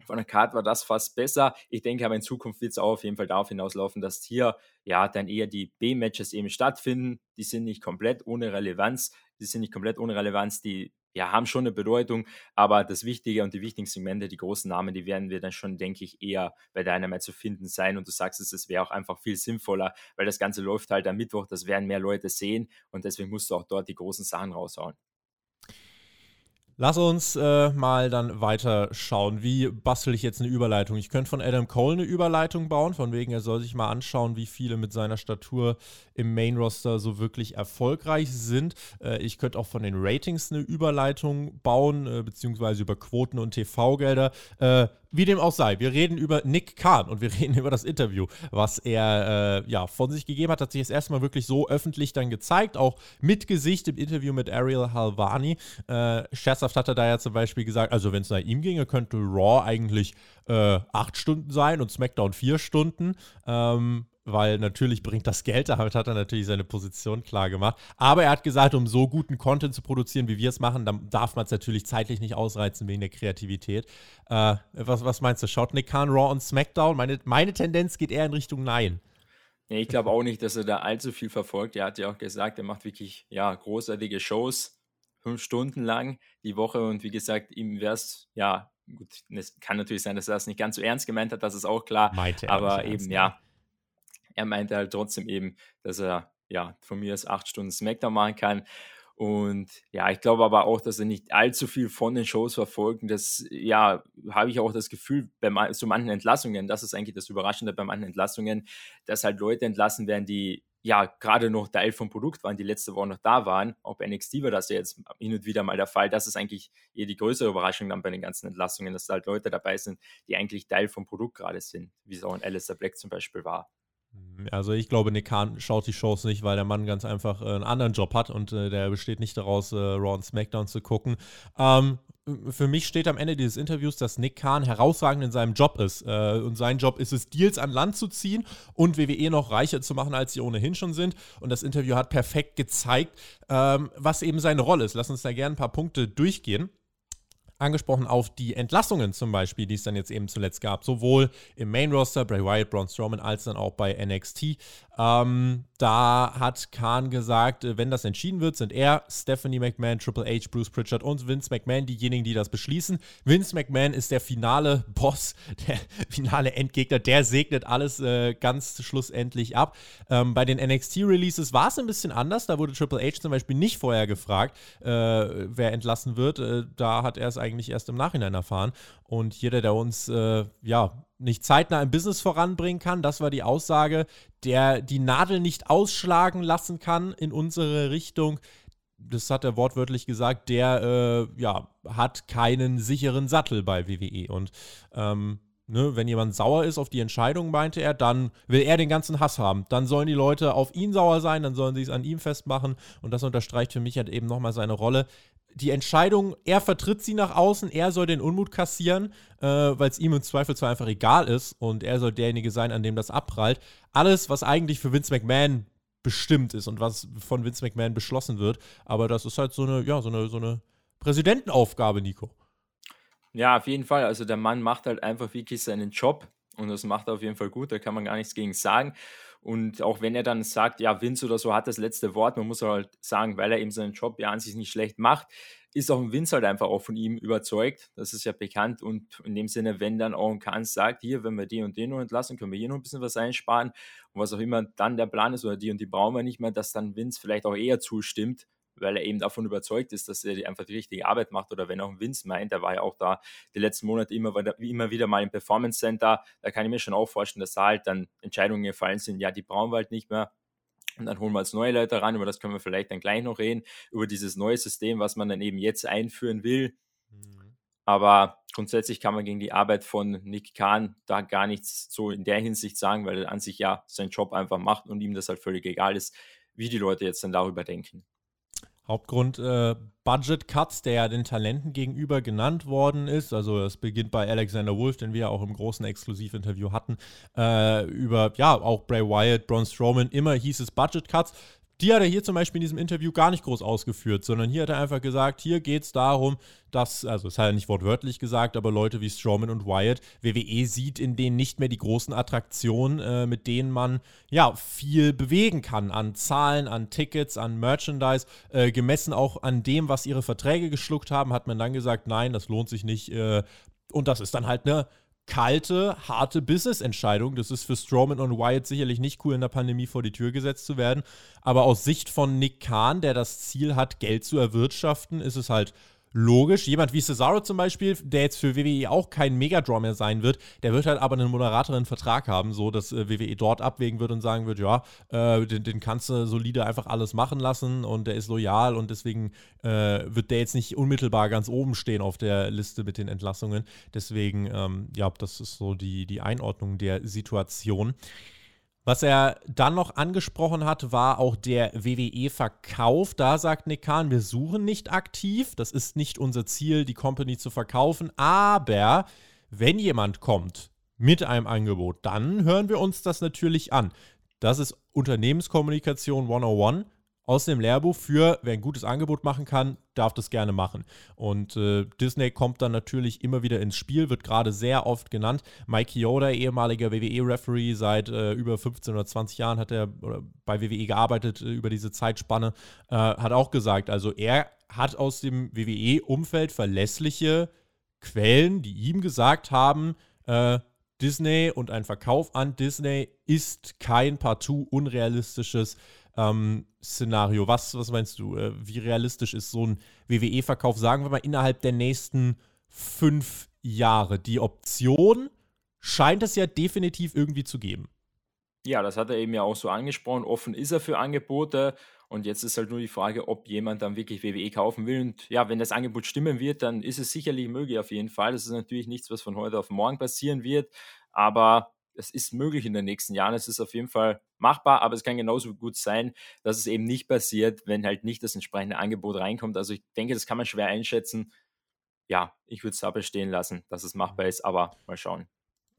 von der Card war das fast besser. Ich denke aber in Zukunft wird es auch auf jeden Fall darauf hinauslaufen, dass hier ja dann eher die B-Matches eben stattfinden. Die sind nicht komplett ohne Relevanz. Die haben schon eine Bedeutung, aber das Wichtige und die wichtigen Segmente, die großen Namen, die werden wir dann schon, denke ich, eher bei Dynamite zu finden sein und du sagst es, das wäre auch einfach viel sinnvoller, weil das Ganze läuft halt am Mittwoch, das werden mehr Leute sehen und deswegen musst du auch dort die großen Sachen raushauen. Lass uns mal dann weiter schauen, wie bastel ich jetzt eine Überleitung? Ich könnte von Adam Cole eine Überleitung bauen, von wegen, er soll sich mal anschauen, wie viele mit seiner Statur im Main-Roster so wirklich erfolgreich sind. Ich könnte auch von den Ratings eine Überleitung bauen, beziehungsweise über Quoten und TV-Gelder. Wie dem auch sei, wir reden über Nick Khan und wir reden über das Interview, was er von sich gegeben hat. Hat sich jetzt erstmal wirklich so öffentlich dann gezeigt, auch mit Gesicht im Interview mit Ariel Helwani. Scherzhaft hat er da ja zum Beispiel gesagt, also wenn es nach ihm ginge, könnte Raw eigentlich 8 Stunden sein und SmackDown 4 Stunden. Weil natürlich bringt das Geld, damit hat er natürlich seine Position klar gemacht. Aber er hat gesagt, um so guten Content zu produzieren, wie wir es machen, dann darf man es natürlich zeitlich nicht ausreizen wegen der Kreativität. Was meinst du? Schaut Nick Khan Raw und SmackDown? Meine Tendenz geht eher in Richtung Nein. Nee, ich glaube auch nicht, dass er da allzu viel verfolgt. Er hat ja auch gesagt, er macht wirklich großartige Shows, 5 Stunden lang die Woche. Und wie gesagt, ihm wäre es gut. Es kann natürlich sein, dass er das nicht ganz so ernst gemeint hat, das ist auch klar. Meinte er aber eben, ja. Er meinte halt trotzdem eben, dass er von mir aus 8 Stunden SmackDown machen kann. Und ich glaube aber auch, dass er nicht allzu viel von den Shows verfolgt. Und das, habe ich auch das Gefühl, zu manchen Entlassungen, das ist eigentlich das Überraschende bei manchen Entlassungen, dass halt Leute entlassen werden, die gerade noch Teil vom Produkt waren, die letzte Woche noch da waren. Auch bei NXT war das ja jetzt hin und wieder mal der Fall. Das ist eigentlich eher die größere Überraschung dann bei den ganzen Entlassungen, dass da halt Leute dabei sind, die eigentlich Teil vom Produkt gerade sind, wie es auch in Alistair Black zum Beispiel war. Also ich glaube, Nick Khan schaut die Shows nicht, weil der Mann ganz einfach einen anderen Job hat und der besteht nicht daraus, Raw und SmackDown zu gucken. für mich steht am Ende dieses Interviews, dass Nick Khan herausragend in seinem Job ist. Und sein Job ist es, Deals an Land zu ziehen und WWE noch reicher zu machen, als sie ohnehin schon sind. Und das Interview hat perfekt gezeigt, was eben seine Rolle ist. Lass uns da gerne ein paar Punkte durchgehen. Angesprochen auf die Entlassungen zum Beispiel, die es dann jetzt eben zuletzt gab, sowohl im Main-Roster, Bray Wyatt, Braun Strowman, als dann auch bei NXT. Da hat Khan gesagt, wenn das entschieden wird, sind er, Stephanie McMahon, Triple H, Bruce Pritchard und Vince McMahon diejenigen, die das beschließen. Vince McMahon ist der finale Boss, der finale Endgegner, der segnet alles ganz schlussendlich ab. Bei den NXT-Releases war es ein bisschen anders, da wurde Triple H zum Beispiel nicht vorher gefragt, wer entlassen wird, da hat er es eigentlich erst im Nachhinein erfahren. Und jeder, der uns nicht zeitnah im Business voranbringen kann, das war die Aussage, der die Nadel nicht ausschlagen lassen kann in unsere Richtung, das hat er wortwörtlich gesagt, der hat keinen sicheren Sattel bei WWE. Und wenn jemand sauer ist auf die Entscheidung, meinte er, dann will er den ganzen Hass haben. Dann sollen die Leute auf ihn sauer sein, dann sollen sie es an ihm festmachen. Und das unterstreicht für mich halt eben nochmal seine Rolle. Die Entscheidung, er vertritt sie nach außen, er soll den Unmut kassieren, weil es ihm im Zweifelsfall einfach egal ist und er soll derjenige sein, an dem das abprallt. Alles, was eigentlich für Vince McMahon bestimmt ist und was von Vince McMahon beschlossen wird, aber das ist halt so eine Präsidentenaufgabe, Nico. Ja, auf jeden Fall, also der Mann macht halt einfach wirklich seinen Job und das macht er auf jeden Fall gut, da kann man gar nichts gegen sagen. Und auch wenn er dann sagt, ja, Vince oder so hat das letzte Wort, man muss halt sagen, weil er eben seinen Job ja an sich nicht schlecht macht, ist auch ein Vince halt einfach auch von ihm überzeugt, das ist ja bekannt. Und in dem Sinne, wenn dann auch ein Khan sagt, hier, wenn wir die und den noch entlassen, können wir hier noch ein bisschen was einsparen und was auch immer dann der Plan ist oder die und die brauchen wir nicht mehr, dass dann Vince vielleicht auch eher zustimmt, weil er eben davon überzeugt ist, dass er einfach die richtige Arbeit macht. Oder wenn auch ein Vince meint, der war ja auch da die letzten Monate immer wieder mal im Performance Center, da kann ich mir schon auch vorstellen, dass da halt dann Entscheidungen gefallen sind, ja, die brauchen wir halt nicht mehr. Und dann holen wir als neue Leute ran, über das können wir vielleicht dann gleich noch reden, über dieses neue System, was man dann eben jetzt einführen will. Mhm. Aber grundsätzlich kann man gegen die Arbeit von Nick Khan da gar nichts so in der Hinsicht sagen, weil er an sich ja seinen Job einfach macht und ihm das halt völlig egal ist, wie die Leute jetzt dann darüber denken. Hauptgrund Budget Cuts, der ja den Talenten gegenüber genannt worden ist. Also das beginnt bei Alexander Wolf, den wir auch im großen Exklusivinterview hatten, auch Bray Wyatt, Braun Strowman, immer hieß es Budget Cuts. Die hat er hier zum Beispiel in diesem Interview gar nicht groß ausgeführt, sondern hier hat er einfach gesagt, hier geht es darum, dass, also das hat er nicht wortwörtlich gesagt, aber Leute wie Strowman und Wyatt, WWE sieht in denen nicht mehr die großen Attraktionen, mit denen man ja viel bewegen kann an Zahlen, an Tickets, an Merchandise, gemessen auch an dem, was ihre Verträge geschluckt haben, hat man dann gesagt, nein, das lohnt sich nicht und das ist dann halt eine kalte, harte Business-Entscheidung. Das ist für Strowman und Wyatt sicherlich nicht cool, in der Pandemie vor die Tür gesetzt zu werden. Aber aus Sicht von Nick Khan, der das Ziel hat, Geld zu erwirtschaften, ist es halt logisch. Jemand wie Cesaro zum Beispiel, der jetzt für WWE auch kein Megadraw mehr sein wird, der wird halt aber einen moderateren Vertrag haben, so dass WWE dort abwägen wird und sagen wird, ja, den kannst du solide einfach alles machen lassen und der ist loyal und deswegen wird der jetzt nicht unmittelbar ganz oben stehen auf der Liste mit den Entlassungen. Deswegen, das ist so die Einordnung der Situation. Was er dann noch angesprochen hat, war auch der WWE-Verkauf. Da sagt Nick Khan, wir suchen nicht aktiv. Das ist nicht unser Ziel, die Company zu verkaufen. Aber wenn jemand kommt mit einem Angebot, dann hören wir uns das natürlich an. Das ist Unternehmenskommunikation 101 aus dem Lehrbuch für, wer ein gutes Angebot machen kann, darf das gerne machen. Und Disney kommt dann natürlich immer wieder ins Spiel, wird gerade sehr oft genannt. Mike Chioda, ehemaliger WWE-Referee, seit über 15 oder 20 Jahren hat er bei WWE gearbeitet, über diese Zeitspanne, hat auch gesagt, also er hat aus dem WWE-Umfeld verlässliche Quellen, die ihm gesagt haben, Disney und ein Verkauf an Disney ist kein partout unrealistisches Szenario. Was meinst du? Wie realistisch ist so ein WWE-Verkauf, sagen wir mal, innerhalb der nächsten 5 Jahre? Die Option scheint es ja definitiv irgendwie zu geben. Ja, das hat er eben ja auch so angesprochen. Offen ist er für Angebote. Und jetzt ist halt nur die Frage, ob jemand dann wirklich WWE kaufen will. Und ja, wenn das Angebot stimmen wird, dann ist es sicherlich möglich auf jeden Fall. Das ist natürlich nichts, was von heute auf morgen passieren wird. Aber es ist möglich in den nächsten Jahren, es ist auf jeden Fall machbar, aber es kann genauso gut sein, dass es eben nicht passiert, wenn halt nicht das entsprechende Angebot reinkommt. Also ich denke, das kann man schwer einschätzen. ja, ich würde es dabei stehen lassen, dass es machbar ist, aber mal schauen.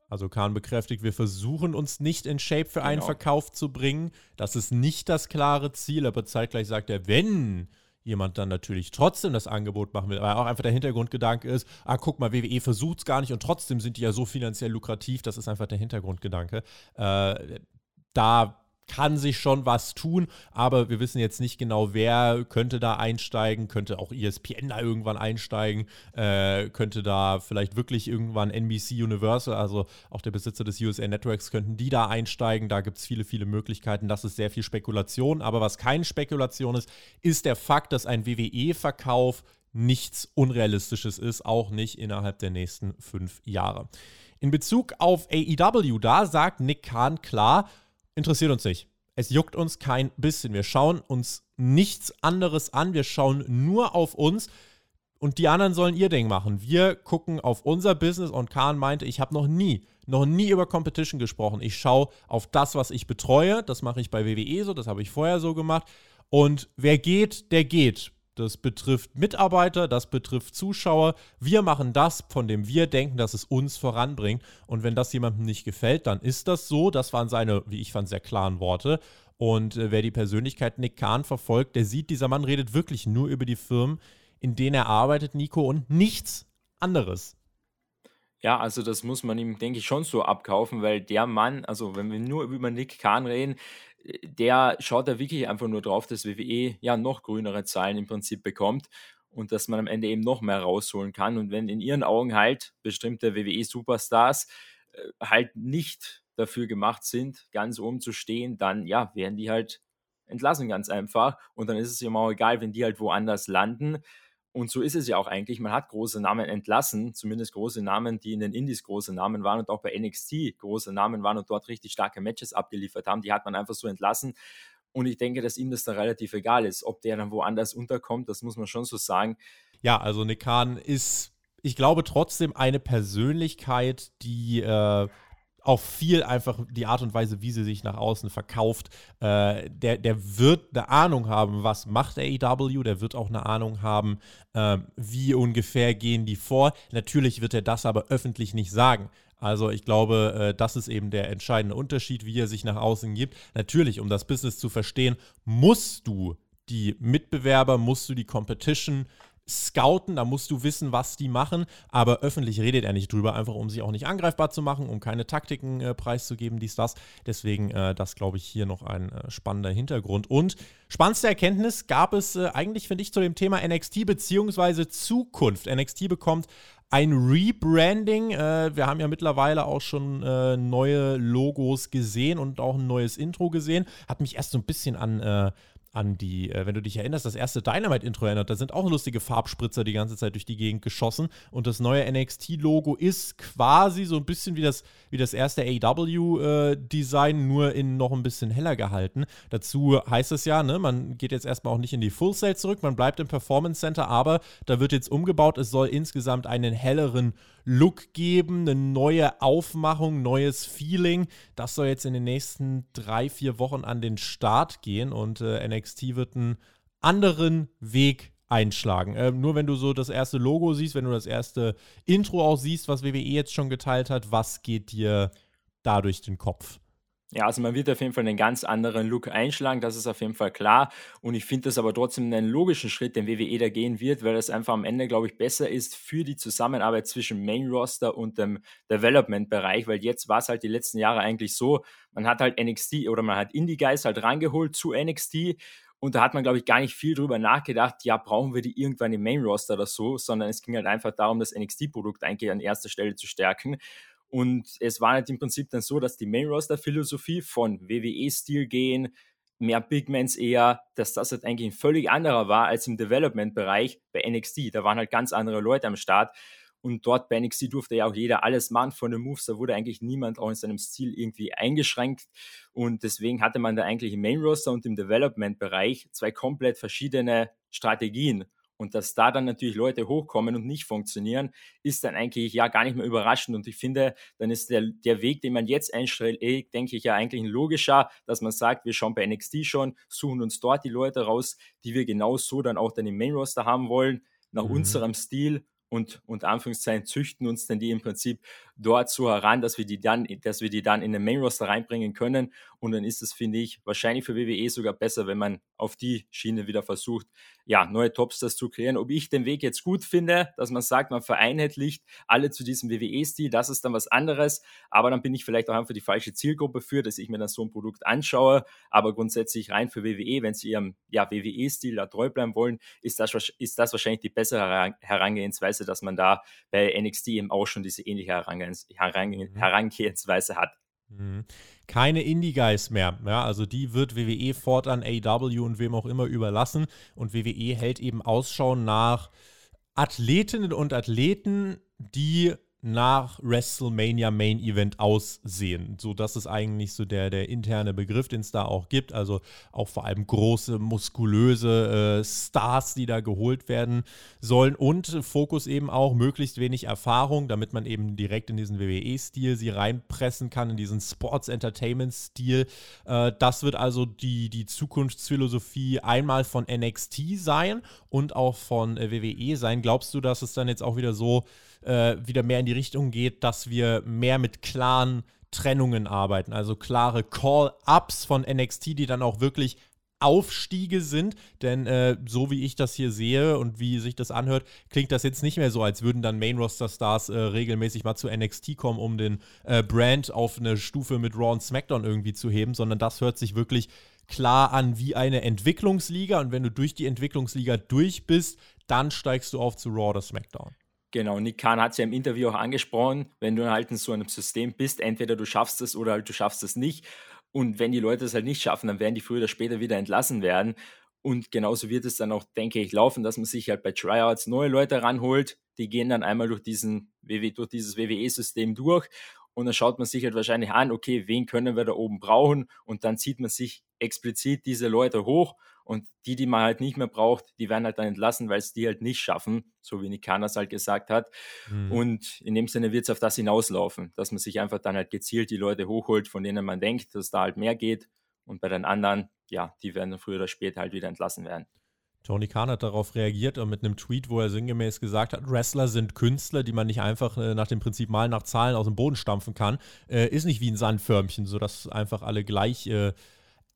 Also Khan bekräftigt, wir versuchen uns nicht in Shape für einen Verkauf zu bringen. Das ist nicht das klare Ziel, aber zeitgleich sagt er, wenn jemand dann natürlich trotzdem das Angebot machen will, weil auch einfach der Hintergrundgedanke ist, guck mal, WWE versucht es gar nicht und trotzdem sind die ja so finanziell lukrativ, das ist einfach der Hintergrundgedanke. Da kann sich schon was tun, aber wir wissen jetzt nicht genau, wer könnte da einsteigen, könnte auch ESPN da irgendwann einsteigen, könnte da vielleicht wirklich irgendwann NBC Universal, also auch der Besitzer des USA Networks, könnten die da einsteigen, da gibt es viele, viele Möglichkeiten, das ist sehr viel Spekulation, aber was keine Spekulation ist, ist der Fakt, dass ein WWE-Verkauf nichts Unrealistisches ist, auch nicht innerhalb der nächsten 5 Jahre. In Bezug auf AEW, da sagt Nick Khan klar, interessiert uns nicht. Es juckt uns kein bisschen. Wir schauen uns nichts anderes an. Wir schauen nur auf uns und die anderen sollen ihr Ding machen. Wir gucken auf unser Business und Khan meinte, ich habe noch nie über Competition gesprochen. Ich schaue auf das, was ich betreue. Das mache ich bei WWE so, das habe ich vorher so gemacht. Und wer geht, der geht. Das betrifft Mitarbeiter, das betrifft Zuschauer. Wir machen das, von dem wir denken, dass es uns voranbringt. Und wenn das jemandem nicht gefällt, dann ist das so. Das waren seine, wie ich fand, sehr klaren Worte. Und wer die Persönlichkeit Nick Khan verfolgt, der sieht, dieser Mann redet wirklich nur über die Firmen, in denen er arbeitet, Nico, und nichts anderes. Ja, also das muss man ihm, denke ich, schon so abkaufen, weil der Mann, also wenn wir nur über Nick Khan reden, der schaut da wirklich einfach nur drauf, dass WWE ja noch grünere Zahlen im Prinzip bekommt und dass man am Ende eben noch mehr rausholen kann. Und wenn in ihren Augen halt bestimmte WWE-Superstars halt nicht dafür gemacht sind, ganz oben zu stehen, dann ja, werden die halt entlassen, ganz einfach. Und dann ist es ja auch egal, wenn die halt woanders landen. Und so ist es ja auch eigentlich. Man hat große Namen entlassen, zumindest große Namen, die in den Indies große Namen waren und auch bei NXT große Namen waren und dort richtig starke Matches abgeliefert haben. Die hat man einfach so entlassen. Und ich denke, dass ihm das dann relativ egal ist, ob der dann woanders unterkommt. Das muss man schon so sagen. Ja, also Nick Khan ist, ich glaube, trotzdem eine Persönlichkeit, die auch viel einfach die Art und Weise, wie sie sich nach außen verkauft. Der wird eine Ahnung haben, was macht AEW, der wird auch eine Ahnung haben, wie ungefähr gehen die vor. Natürlich wird er das aber öffentlich nicht sagen. Also ich glaube, das ist eben der entscheidende Unterschied, wie er sich nach außen gibt. Natürlich, um das Business zu verstehen, musst du die Mitbewerber, musst du die Competition scouten, da musst du wissen, was die machen, aber öffentlich redet er nicht drüber, einfach um sie auch nicht angreifbar zu machen, um keine Taktiken preiszugeben, dies, das. Deswegen, das glaube ich, hier noch ein spannender Hintergrund. Und spannendste Erkenntnis gab es eigentlich, finde ich, zu dem Thema NXT bzw. Zukunft. NXT bekommt ein Rebranding. Wir haben ja mittlerweile auch schon neue Logos gesehen und auch ein neues Intro gesehen. Hat mich erst so ein bisschen an die, wenn du dich erinnerst, das erste Dynamite-Intro erinnert. Da sind auch lustige Farbspritzer die ganze Zeit durch die Gegend geschossen. Und das neue NXT-Logo ist quasi so ein bisschen wie das erste AEW-Design, nur in noch ein bisschen heller gehalten. Dazu heißt es ja, ne, man geht jetzt erstmal auch nicht in die Full Sail zurück, man bleibt im Performance Center, aber da wird jetzt umgebaut. Es soll insgesamt einen helleren Look geben, eine neue Aufmachung, neues Feeling. Das soll jetzt in den nächsten 3-4 Wochen an den Start gehen und NXT wird einen anderen Weg einschlagen. Nur wenn du so das erste Logo siehst, wenn du das erste Intro auch siehst, was WWE jetzt schon geteilt hat, was geht dir da durch den Kopf? Ja, also man wird auf jeden Fall einen ganz anderen Look einschlagen, das ist auf jeden Fall klar und ich finde das aber trotzdem einen logischen Schritt, den WWE da gehen wird, weil das einfach am Ende, glaube ich, besser ist für die Zusammenarbeit zwischen Main Roster und dem Development-Bereich, weil jetzt war es halt die letzten Jahre eigentlich so, man hat halt NXT oder man hat Indie-Guys halt rangeholt zu NXT und da hat man, glaube ich, gar nicht viel drüber nachgedacht, ja, brauchen wir die irgendwann im Main Roster oder so, sondern es ging halt einfach darum, das NXT-Produkt eigentlich an erster Stelle zu stärken. Und es war halt im Prinzip dann so, dass die Main-Roster-Philosophie von WWE-Stil gehen, mehr Big-Mans eher, dass das halt eigentlich ein völlig anderer war als im Development-Bereich bei NXT. Da waren halt ganz andere Leute am Start und dort bei NXT durfte ja auch jeder alles machen von den Moves. Da wurde eigentlich niemand auch in seinem Stil irgendwie eingeschränkt und deswegen hatte man da eigentlich im Main-Roster und im Development-Bereich zwei komplett verschiedene Strategien. Und dass da dann natürlich Leute hochkommen und nicht funktionieren, ist dann eigentlich ja gar nicht mehr überraschend. Und ich finde, dann ist der Weg, den man jetzt einschlägt, denke ich ja eigentlich ein logischer, dass man sagt, wir schauen bei NXT schon, suchen uns dort die Leute raus, die wir genauso dann auch dann im Main Roster haben wollen, nach unserem Stil. und Anführungszeichen züchten uns denn die im Prinzip dort so heran, dass wir die dann in den Main Roster reinbringen können, und dann ist es, finde ich, wahrscheinlich für WWE sogar besser, wenn man auf die Schiene wieder versucht, ja, neue Topstars zu kreieren. Ob ich den Weg jetzt gut finde, dass man sagt, man vereinheitlicht alle zu diesem WWE-Stil, das ist dann was anderes, aber dann bin ich vielleicht auch einfach die falsche Zielgruppe für, dass ich mir dann so ein Produkt anschaue, aber grundsätzlich rein für WWE, wenn sie ihrem WWE-Stil da treu bleiben wollen, ist das wahrscheinlich die bessere Herangehensweise, dass man da bei NXT eben auch schon diese ähnliche Herangehensweise hat. Keine Indie-Guys mehr. Ja, also die wird WWE fortan AEW und wem auch immer überlassen. Und WWE hält eben Ausschau nach Athletinnen und Athleten, die nach WrestleMania Main Event aussehen. So, das ist eigentlich so der interne Begriff, den es da auch gibt. Also auch vor allem große, muskulöse Stars, die da geholt werden sollen. Und Fokus eben auch möglichst wenig Erfahrung, damit man eben direkt in diesen WWE-Stil sie reinpressen kann, in diesen Sports-Entertainment-Stil. Das wird also die Zukunftsphilosophie einmal von NXT sein und auch von WWE sein. Glaubst du, dass es dann jetzt auch wieder so wieder mehr in die Richtung geht, dass wir mehr mit klaren Trennungen arbeiten, also klare Call-Ups von NXT, die dann auch wirklich Aufstiege sind, denn so wie ich das hier sehe und wie sich das anhört, klingt das jetzt nicht mehr so, als würden dann Main-Roster-Stars regelmäßig mal zu NXT kommen, um den Brand auf eine Stufe mit Raw und SmackDown irgendwie zu heben, sondern das hört sich wirklich klar an wie eine Entwicklungsliga, und wenn du durch die Entwicklungsliga durch bist, dann steigst du auf zu Raw oder SmackDown. Genau, Nick Khan hat es ja im Interview auch angesprochen, wenn du halt in so einem System bist, entweder du schaffst es oder halt du schaffst es nicht, und wenn die Leute es halt nicht schaffen, dann werden die früher oder später wieder entlassen werden, und genauso wird es dann auch, denke ich, laufen, dass man sich halt bei Tryouts neue Leute ranholt, die gehen dann einmal durch dieses WWE-System durch, und dann schaut man sich halt wahrscheinlich an, okay, wen können wir da oben brauchen, und dann zieht man sich explizit diese Leute hoch. Und die man halt nicht mehr braucht, die werden halt dann entlassen, weil es die halt nicht schaffen, so wie Nick Khan das halt gesagt hat. Mhm. Und in dem Sinne wird es auf das hinauslaufen, dass man sich einfach dann halt gezielt die Leute hochholt, von denen man denkt, dass da halt mehr geht. Und bei den anderen, ja, die werden dann früher oder später halt wieder entlassen werden. Tony Khan hat darauf reagiert und mit einem Tweet, wo er sinngemäß gesagt hat, Wrestler sind Künstler, die man nicht einfach nach dem Prinzip Malen nach Zahlen aus dem Boden stampfen kann. Ist nicht wie ein Sandförmchen, sodass einfach alle gleich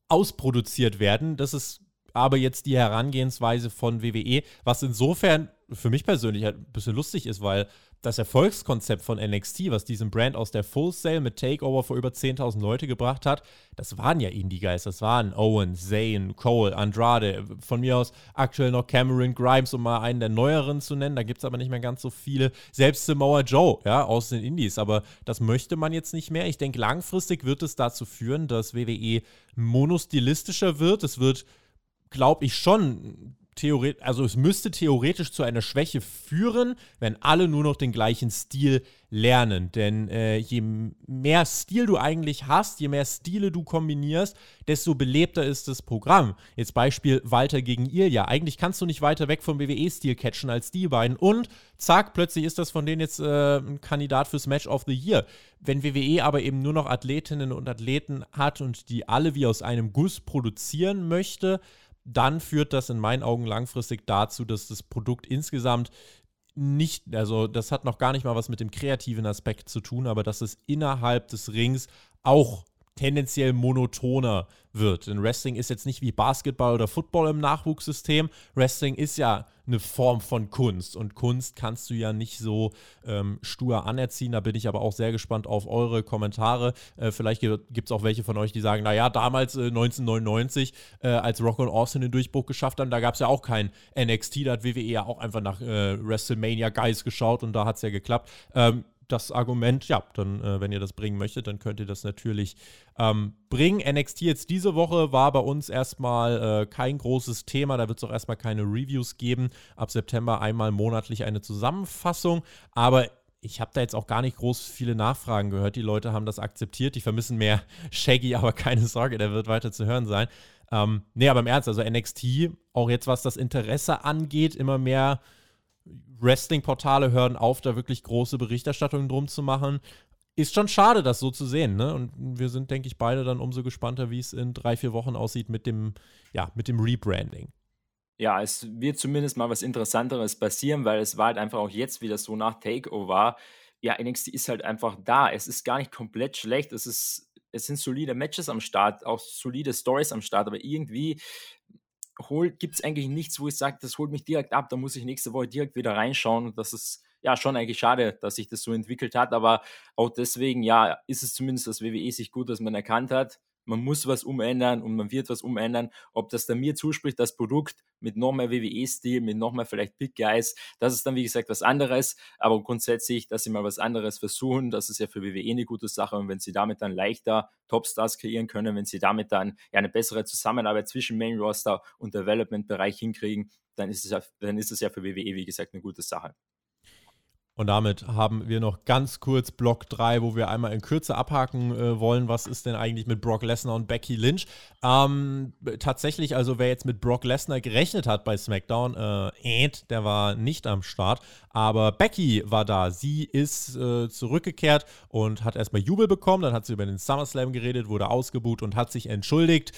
ausproduziert werden. Das ist aber jetzt die Herangehensweise von WWE, was insofern für mich persönlich halt ein bisschen lustig ist, weil das Erfolgskonzept von NXT, was diesen Brand aus der Full Sail mit Takeover vor über 10.000 Leute gebracht hat, das waren ja Indie-Guys, das waren Owen, Zayn, Cole, Andrade, von mir aus aktuell noch Cameron Grimes, um mal einen der Neueren zu nennen, da gibt es aber nicht mehr ganz so viele, selbst Samoa Joe, ja, aus den Indies, aber das möchte man jetzt nicht mehr. Ich denke, langfristig wird es dazu führen, dass WWE monostilistischer wird, es wird, glaube ich, schon theoretisch, also es müsste theoretisch zu einer Schwäche führen, wenn alle nur noch den gleichen Stil lernen, denn je mehr Stil du eigentlich hast, je mehr Stile du kombinierst, desto belebter ist das Programm. Jetzt Beispiel Walter gegen Ilja. Eigentlich kannst du nicht weiter weg vom WWE-Stil catchen als die beiden, und zack, plötzlich ist das von denen jetzt ein Kandidat fürs Match of the Year. Wenn WWE aber eben nur noch Athletinnen und Athleten hat und die alle wie aus einem Guss produzieren möchte, dann führt das in meinen Augen langfristig dazu, dass das Produkt insgesamt nicht, also das hat noch gar nicht mal was mit dem kreativen Aspekt zu tun, aber dass es innerhalb des Rings auch tendenziell monotoner wird. Denn Wrestling ist jetzt nicht wie Basketball oder Football im Nachwuchssystem. Wrestling ist ja eine Form von Kunst, und Kunst kannst du ja nicht so stur anerziehen. Da bin ich aber auch sehr gespannt auf eure Kommentare. Vielleicht gibt es auch welche von euch, die sagen, naja, damals 1999, als Rock und Austin den Durchbruch geschafft haben, da gab es ja auch kein NXT, da hat WWE ja auch einfach nach WrestleMania Guys geschaut und da hat es ja geklappt. Das Argument, ja, dann, wenn ihr das bringen möchtet, dann könnt ihr das natürlich bringen. NXT jetzt diese Woche war bei uns erstmal kein großes Thema, da wird es auch erstmal keine Reviews geben. Ab September einmal monatlich eine Zusammenfassung, aber ich habe da jetzt auch gar nicht groß viele Nachfragen gehört. Die Leute haben das akzeptiert, die vermissen mehr Shaggy, aber keine Sorge, der wird weiter zu hören sein. Nee, aber im Ernst, also NXT, auch jetzt was das Interesse angeht, immer mehr Wrestling-Portale hören auf, da wirklich große Berichterstattungen drum zu machen. Ist schon schade, das so zu sehen, ne? Und wir sind, denke ich, beide dann umso gespannter, wie es in 3-4 Wochen aussieht mit dem Rebranding. Ja, es wird zumindest mal was Interessanteres passieren, weil es war halt einfach auch jetzt wieder so nach Takeover. Ja, NXT ist halt einfach da. Es ist gar nicht komplett schlecht. Es sind solide Matches am Start, auch solide Stories am Start, aber irgendwie gibt es eigentlich nichts, wo ich sage, das holt mich direkt ab, da muss ich nächste Woche direkt wieder reinschauen. Und das ist ja schon eigentlich schade, dass sich das so entwickelt hat, aber auch deswegen, ja, ist es zumindest das WWE sich gut, dass man erkannt hat, man muss was umändern und man wird was umändern. Ob das dann mir zuspricht, das Produkt mit noch mehr WWE-Stil, mit noch mehr vielleicht Big Guys, das ist dann, wie gesagt, was anderes. Aber grundsätzlich, dass sie mal was anderes versuchen, das ist ja für WWE eine gute Sache. Und wenn sie damit dann leichter Topstars kreieren können, wenn sie damit dann ja eine bessere Zusammenarbeit zwischen Main Roster und Development-Bereich hinkriegen, dann ist es ja für WWE, wie gesagt, eine gute Sache. Und damit haben wir noch ganz kurz Block 3, wo wir einmal in Kürze abhaken wollen, was ist denn eigentlich mit Brock Lesnar und Becky Lynch? Tatsächlich, also wer jetzt mit Brock Lesnar gerechnet hat bei SmackDown, der war nicht am Start, aber Becky war da. Sie ist zurückgekehrt und hat erstmal Jubel bekommen, dann hat sie über den SummerSlam geredet, wurde ausgebuht und hat sich entschuldigt.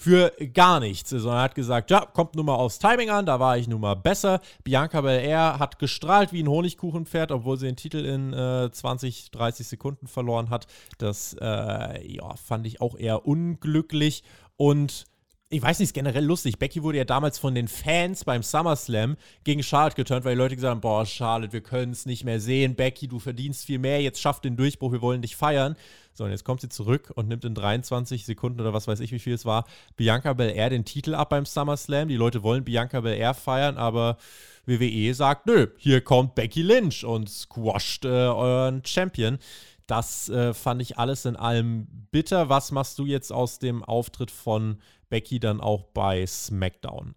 Für gar nichts, sondern hat gesagt, ja, kommt nun mal aufs Timing an, da war ich nun mal besser. Bianca Belair hat gestrahlt wie ein Honigkuchenpferd, obwohl sie den Titel in 20, 30 Sekunden verloren hat. Das fand ich auch eher unglücklich und ich weiß nicht, ist generell lustig. Becky wurde ja damals von den Fans beim SummerSlam gegen Charlotte geturnt, weil die Leute gesagt haben, boah, Charlotte, wir können es nicht mehr sehen. Becky, du verdienst viel mehr, jetzt schaff den Durchbruch, wir wollen dich feiern. So, und jetzt kommt sie zurück und nimmt in 23 Sekunden oder was weiß ich, wie viel es war, Bianca Belair den Titel ab beim SummerSlam. Die Leute wollen Bianca Belair feiern, aber WWE sagt, nö, hier kommt Becky Lynch und squasht euren Champion. Das fand ich alles in allem bitter. Was machst du jetzt aus dem Auftritt von Becky dann auch bei SmackDown?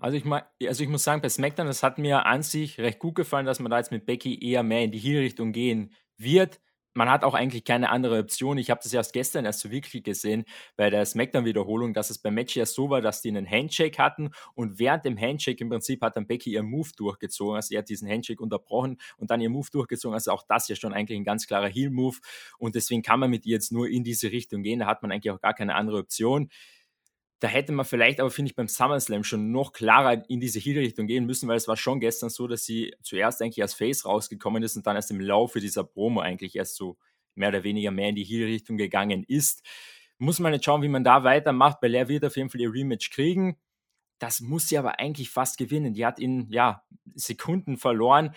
Also ich muss sagen, bei SmackDown, das hat mir an sich recht gut gefallen, dass man da jetzt mit Becky eher mehr in die Heel-Richtung gehen wird. Man hat auch eigentlich keine andere Option. Ich habe das ja gestern erst so wirklich gesehen bei der SmackDown-Wiederholung, dass es beim Match ja so war, dass die einen Handshake hatten und während dem Handshake im Prinzip hat dann Becky ihren Move durchgezogen. Also er hat diesen Handshake unterbrochen und dann ihr Move durchgezogen. Also auch das ja schon eigentlich ein ganz klarer Heel-Move und deswegen kann man mit ihr jetzt nur in diese Richtung gehen. Da hat man eigentlich auch gar keine andere Option. Da hätte man vielleicht aber, finde ich, beim SummerSlam schon noch klarer in diese Heel-Richtung gehen müssen, weil es war schon gestern so, dass sie zuerst eigentlich als Face rausgekommen ist und dann erst im Laufe dieser Promo eigentlich erst so mehr oder weniger mehr in die Heel-Richtung gegangen ist. Muss man jetzt schauen, wie man da weitermacht. Belair wird auf jeden Fall ihr Rematch kriegen. Das muss sie aber eigentlich fast gewinnen. Die hat in Sekunden verloren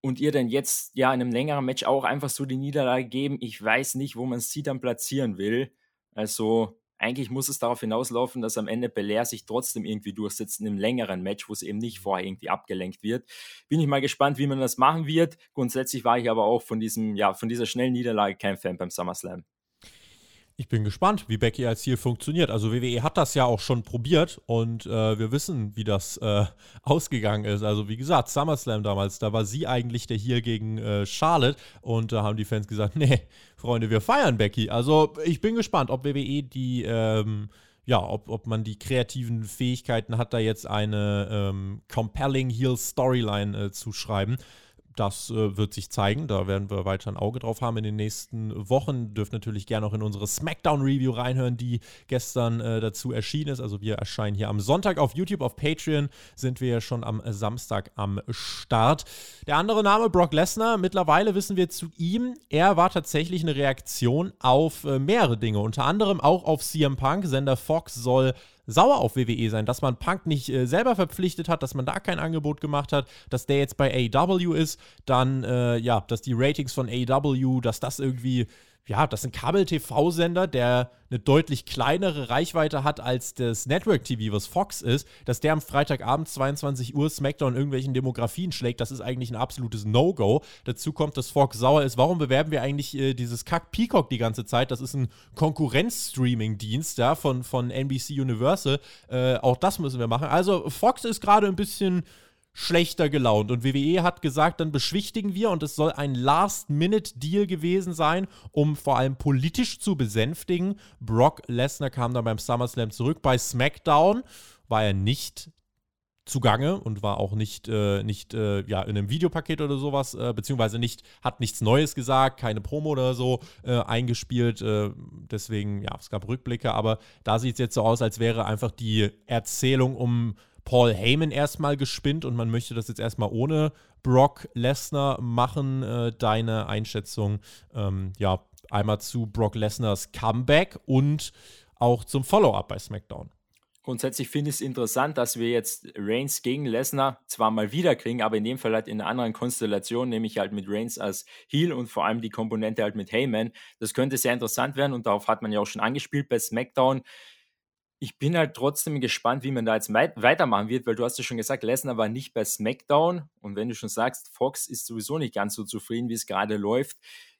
und ihr dann jetzt in einem längeren Match auch einfach so die Niederlage geben. Ich weiß nicht, wo man sie dann platzieren will. Also eigentlich muss es darauf hinauslaufen, dass am Ende Belair sich trotzdem irgendwie durchsetzt in einem längeren Match, wo es eben nicht vorher irgendwie abgelenkt wird. Bin ich mal gespannt, wie man das machen wird. Grundsätzlich war ich aber auch von dieser schnellen Niederlage kein Fan beim SummerSlam. Ich bin gespannt, wie Becky als Heel funktioniert. Also WWE hat das ja auch schon probiert und wir wissen, wie das ausgegangen ist. Also wie gesagt, SummerSlam damals, da war sie eigentlich der Heel gegen Charlotte und da haben die Fans gesagt, nee, Freunde, wir feiern Becky. Also ich bin gespannt, ob WWE die, ob man die kreativen Fähigkeiten hat, da jetzt eine compelling Heel-Storyline zu schreiben. Das wird sich zeigen, da werden wir weiter ein Auge drauf haben in den nächsten Wochen. Dürft natürlich gerne auch in unsere SmackDown-Review reinhören, die gestern dazu erschienen ist. Also wir erscheinen hier am Sonntag auf YouTube, auf Patreon sind wir schon am Samstag am Start. Der andere Name, Brock Lesnar, mittlerweile wissen wir zu ihm, er war tatsächlich eine Reaktion auf mehrere Dinge, unter anderem auch auf CM Punk. Sender Fox soll sauer auf WWE sein, dass man Punk nicht selber verpflichtet hat, dass man da kein Angebot gemacht hat, dass der jetzt bei AEW ist, dann, dass die Ratings von AEW, dass das irgendwie, dass ein Kabel-TV-Sender, der eine deutlich kleinere Reichweite hat als das Network-TV, was Fox ist, dass der am Freitagabend 22 Uhr SmackDown irgendwelchen Demografien schlägt, das ist eigentlich ein absolutes No-Go. Dazu kommt, dass Fox sauer ist. Warum bewerben wir eigentlich dieses Kack-Peacock die ganze Zeit? Das ist ein Konkurrenz-Streaming-Dienst von NBC Universal. Auch das müssen wir machen. Also Fox ist gerade ein bisschen schlechter gelaunt. Und WWE hat gesagt, dann beschwichtigen wir und es soll ein Last-Minute-Deal gewesen sein, um vor allem politisch zu besänftigen. Brock Lesnar kam dann beim SummerSlam zurück. Bei SmackDown war er nicht zugange und war auch nicht in einem Videopaket oder sowas, beziehungsweise hat nichts Neues gesagt, keine Promo oder so eingespielt. Deswegen, es gab Rückblicke, aber da sieht es jetzt so aus, als wäre einfach die Erzählung um Paul Heyman erstmal gespinnt und man möchte das jetzt erstmal ohne Brock Lesnar machen. Deine Einschätzung, ja, einmal zu Brock Lesnars Comeback und auch zum Follow-up bei SmackDown. Grundsätzlich finde ich es interessant, dass wir jetzt Reigns gegen Lesnar zwar mal wieder kriegen, aber in dem Fall halt in einer anderen Konstellation, nämlich halt mit Reigns als Heel und vor allem die Komponente halt mit Heyman. Das könnte sehr interessant werden und darauf hat man ja auch schon angespielt bei SmackDown. Ich bin halt trotzdem gespannt, wie man da jetzt weitermachen wird, weil du hast ja schon gesagt, Lesnar war nicht bei SmackDown und wenn du schon sagst, Fox ist sowieso nicht ganz so zufrieden, wie es gerade läuft.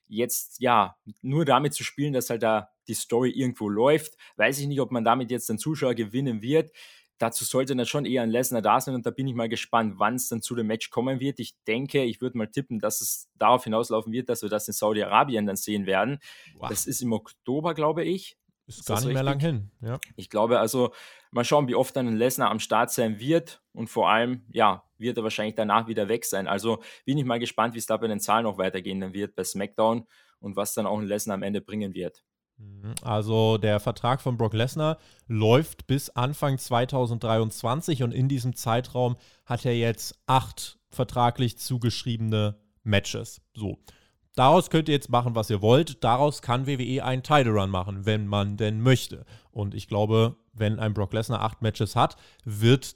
Jetzt, ja, nur damit zu spielen, dass halt da die Story irgendwo läuft, weiß ich nicht, ob man damit jetzt den Zuschauer gewinnen wird. Dazu sollte dann schon eher ein Lesnar da sein und da bin ich mal gespannt, wann es dann zu dem Match kommen wird. Ich denke, ich würde mal tippen, dass es darauf hinauslaufen wird, dass wir das in Saudi-Arabien dann sehen werden. Wow. Das ist im Oktober, glaube ich. Ist gar nicht mehr lang hin. Ja. Ich glaube, also mal schauen, wie oft dann ein Lesnar am Start sein wird und vor allem, ja, wird er wahrscheinlich danach wieder weg sein. Also bin ich mal gespannt, wie es da bei den Zahlen noch weitergehen wird bei SmackDown und was dann auch ein Lesnar am Ende bringen wird. Also der Vertrag von Brock Lesnar läuft bis Anfang 2023 und in diesem Zeitraum hat er jetzt 8 vertraglich zugeschriebene Matches. So. Daraus könnt ihr jetzt machen, was ihr wollt. Daraus kann WWE einen Title Run machen, wenn man denn möchte. Und ich glaube, wenn ein Brock Lesnar 8 Matches hat, wird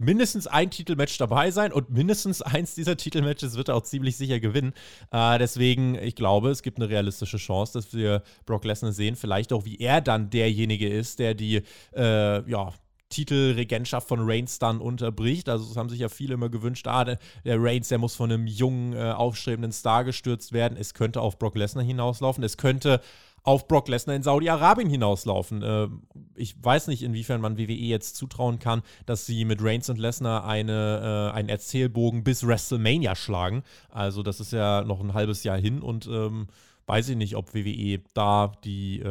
mindestens ein Titelmatch dabei sein und mindestens eins dieser Titelmatches wird er auch ziemlich sicher gewinnen. Deswegen, ich glaube, es gibt eine realistische Chance, dass wir Brock Lesnar sehen. Vielleicht auch, wie er dann derjenige ist, der die, Titelregentschaft von Reigns dann unterbricht. Also es haben sich ja viele immer gewünscht, der Reigns, der muss von einem jungen, aufstrebenden Star gestürzt werden. Es könnte auf Brock Lesnar hinauslaufen. Es könnte auf Brock Lesnar in Saudi-Arabien hinauslaufen. Ich weiß nicht, inwiefern man WWE jetzt zutrauen kann, dass sie mit Reigns und Lesnar einen Erzählbogen bis WrestleMania schlagen. Also das ist ja noch ein halbes Jahr hin und weiß ich nicht, ob WWE da die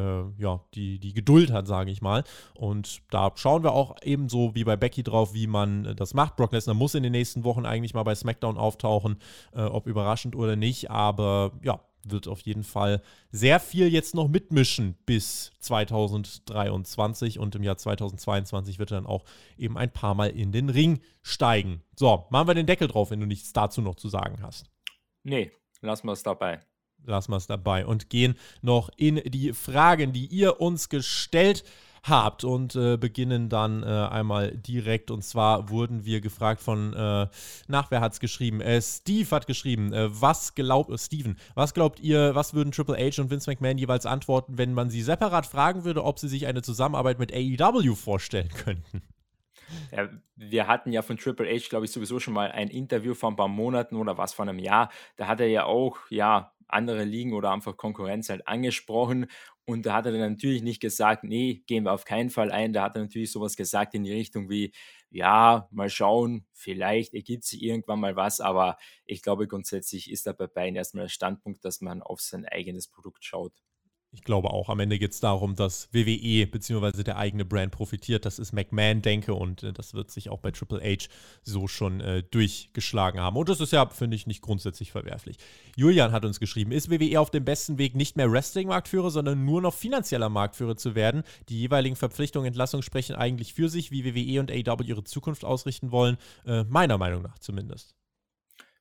Geduld hat, sage ich mal. Und da schauen wir auch ebenso wie bei Becky drauf, wie man das macht. Brock Lesnar muss in den nächsten Wochen eigentlich mal bei SmackDown auftauchen, ob überraschend oder nicht. Aber ja, wird auf jeden Fall sehr viel jetzt noch mitmischen bis 2023. Und im Jahr 2022 wird er dann auch eben ein paar Mal in den Ring steigen. So, machen wir den Deckel drauf, wenn du nichts dazu noch zu sagen hast. Nee, lassen wir es dabei. Lassen wir es dabei und gehen noch in die Fragen, die ihr uns gestellt habt und beginnen dann einmal direkt. Und zwar wurden wir gefragt von, wer hat's geschrieben? Steve hat geschrieben, was glaubt ihr, was würden Triple H und Vince McMahon jeweils antworten, wenn man sie separat fragen würde, ob sie sich eine Zusammenarbeit mit AEW vorstellen könnten? Ja, wir hatten ja von Triple H, glaube ich, sowieso schon mal ein Interview vor ein paar Monaten oder was vor einem Jahr. Da hat er ja auch, andere Ligen oder einfach Konkurrenz halt angesprochen und da hat er dann natürlich nicht gesagt, nee, gehen wir auf keinen Fall ein, da hat er natürlich sowas gesagt in die Richtung wie, ja, mal schauen, vielleicht ergibt sich irgendwann mal was, aber ich glaube grundsätzlich ist da bei beiden erstmal der Standpunkt, dass man auf sein eigenes Produkt schaut. Ich glaube auch, am Ende geht es darum, dass WWE bzw. der eigene Brand profitiert. Das ist McMahon-Denke und das wird sich auch bei Triple H so schon durchgeschlagen haben. Und das ist ja, finde ich, nicht grundsätzlich verwerflich. Julian hat uns geschrieben, ist WWE auf dem besten Weg, nicht mehr Wrestling-Marktführer, sondern nur noch finanzieller Marktführer zu werden? Die jeweiligen Verpflichtungen und Entlassungen sprechen eigentlich für sich, wie WWE und AEW ihre Zukunft ausrichten wollen. Meiner Meinung nach zumindest.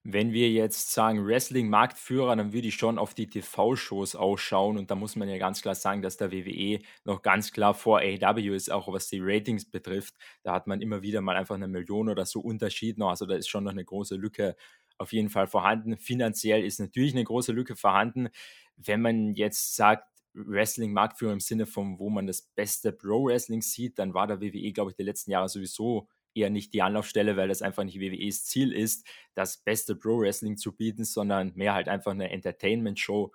Wenn wir jetzt sagen Wrestling-Marktführer, dann würde ich schon auf die TV-Shows ausschauen und da muss man ja ganz klar sagen, dass der WWE noch ganz klar vor AEW ist, auch was die Ratings betrifft. Da hat man immer wieder mal einfach 1 Million oder so Unterschied noch, also da ist schon noch eine große Lücke auf jeden Fall vorhanden. Finanziell ist natürlich eine große Lücke vorhanden. Wenn man jetzt sagt, Wrestling-Marktführer im Sinne von, wo man das beste Pro-Wrestling sieht, dann war der WWE, glaube ich, die letzten Jahre sowieso eher nicht die Anlaufstelle, weil das einfach nicht WWEs Ziel ist, das beste Pro-Wrestling zu bieten, sondern mehr halt einfach eine Entertainment-Show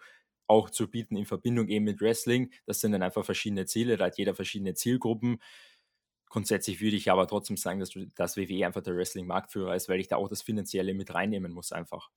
auch zu bieten in Verbindung eben mit Wrestling. Das sind dann einfach verschiedene Ziele, da hat jeder verschiedene Zielgruppen. Grundsätzlich würde ich aber trotzdem sagen, dass WWE einfach der Wrestling-Marktführer ist, weil ich da auch das Finanzielle mit reinnehmen muss einfach.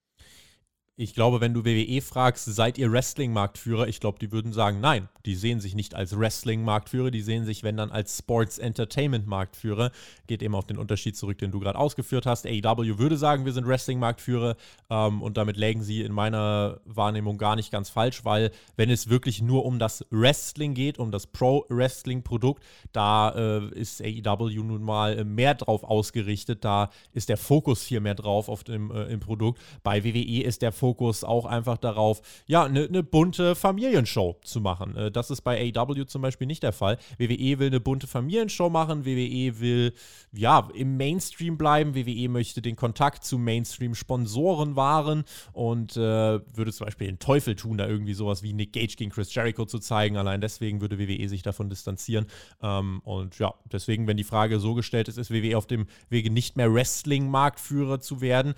Ich glaube, wenn du WWE fragst, seid ihr Wrestling-Marktführer? Ich glaube, die würden sagen, nein, die sehen sich nicht als Wrestling-Marktführer, die sehen sich, wenn dann, als Sports-Entertainment-Marktführer. Geht eben auf den Unterschied zurück, den du gerade ausgeführt hast. AEW würde sagen, wir sind Wrestling-Marktführer, und damit lägen sie in meiner Wahrnehmung gar nicht ganz falsch, weil wenn es wirklich nur um das Wrestling geht, um das Pro-Wrestling-Produkt, da ist AEW nun mal mehr drauf ausgerichtet, da ist der Fokus viel mehr drauf auf dem, im Produkt. Bei WWE ist der Fokus auch einfach darauf, ja, eine bunte Familienshow zu machen. Das ist bei AEW zum Beispiel nicht der Fall. WWE will eine bunte Familienshow machen, WWE will, ja, im Mainstream bleiben, WWE möchte den Kontakt zu Mainstream-Sponsoren wahren und würde zum Beispiel den Teufel tun, da irgendwie sowas wie Nick Gage gegen Chris Jericho zu zeigen. Allein deswegen würde WWE sich davon distanzieren. Und ja, deswegen, wenn die Frage so gestellt ist, ist WWE auf dem Wege, nicht mehr Wrestling-Marktführer zu werden.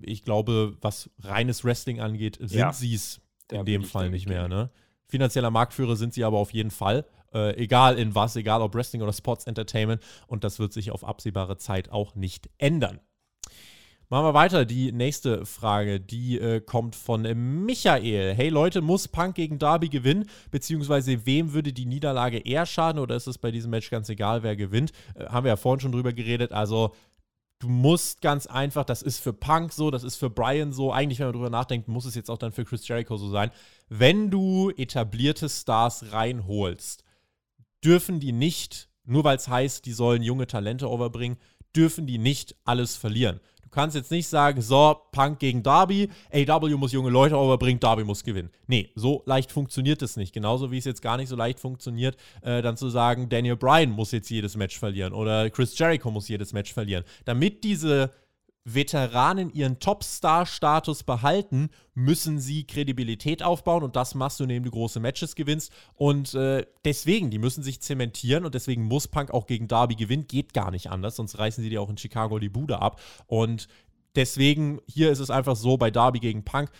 Ich glaube, was rein eines Wrestling angeht, sind sie es in dem Fall nicht mehr. Ne? Finanzieller Marktführer sind sie aber auf jeden Fall. Egal in was, egal ob Wrestling oder Sports Entertainment. Und das wird sich auf absehbare Zeit auch nicht ändern. Machen wir weiter. Die nächste Frage, die kommt von Michael. Hey Leute, muss Punk gegen Darby gewinnen? Beziehungsweise wem würde die Niederlage eher schaden? Oder ist es bei diesem Match ganz egal, wer gewinnt? Haben wir ja vorhin schon drüber geredet. Also du musst ganz einfach, das ist für Punk so, das ist für Bryan so, eigentlich, wenn man drüber nachdenkt, muss es jetzt auch dann für Chris Jericho so sein. Wenn du etablierte Stars reinholst, dürfen die nicht, nur weil es heißt, die sollen junge Talente overbringen, dürfen die nicht alles verlieren. Du kannst jetzt nicht sagen, so, Punk gegen Darby, AEW muss junge Leute overbringen, Darby muss gewinnen. Nee, so leicht funktioniert es nicht. Genauso wie es jetzt gar nicht so leicht funktioniert, dann zu sagen, Daniel Bryan muss jetzt jedes Match verlieren oder Chris Jericho muss jedes Match verlieren. Damit diese Veteranen ihren Topstar-Status behalten, müssen sie Kredibilität aufbauen und das machst du, indem du große Matches gewinnst und deswegen, die müssen sich zementieren und deswegen muss Punk auch gegen Darby gewinnen, geht gar nicht anders, sonst reißen sie dir auch in Chicago die Bude ab und deswegen, hier ist es einfach so, bei Darby gegen Punk,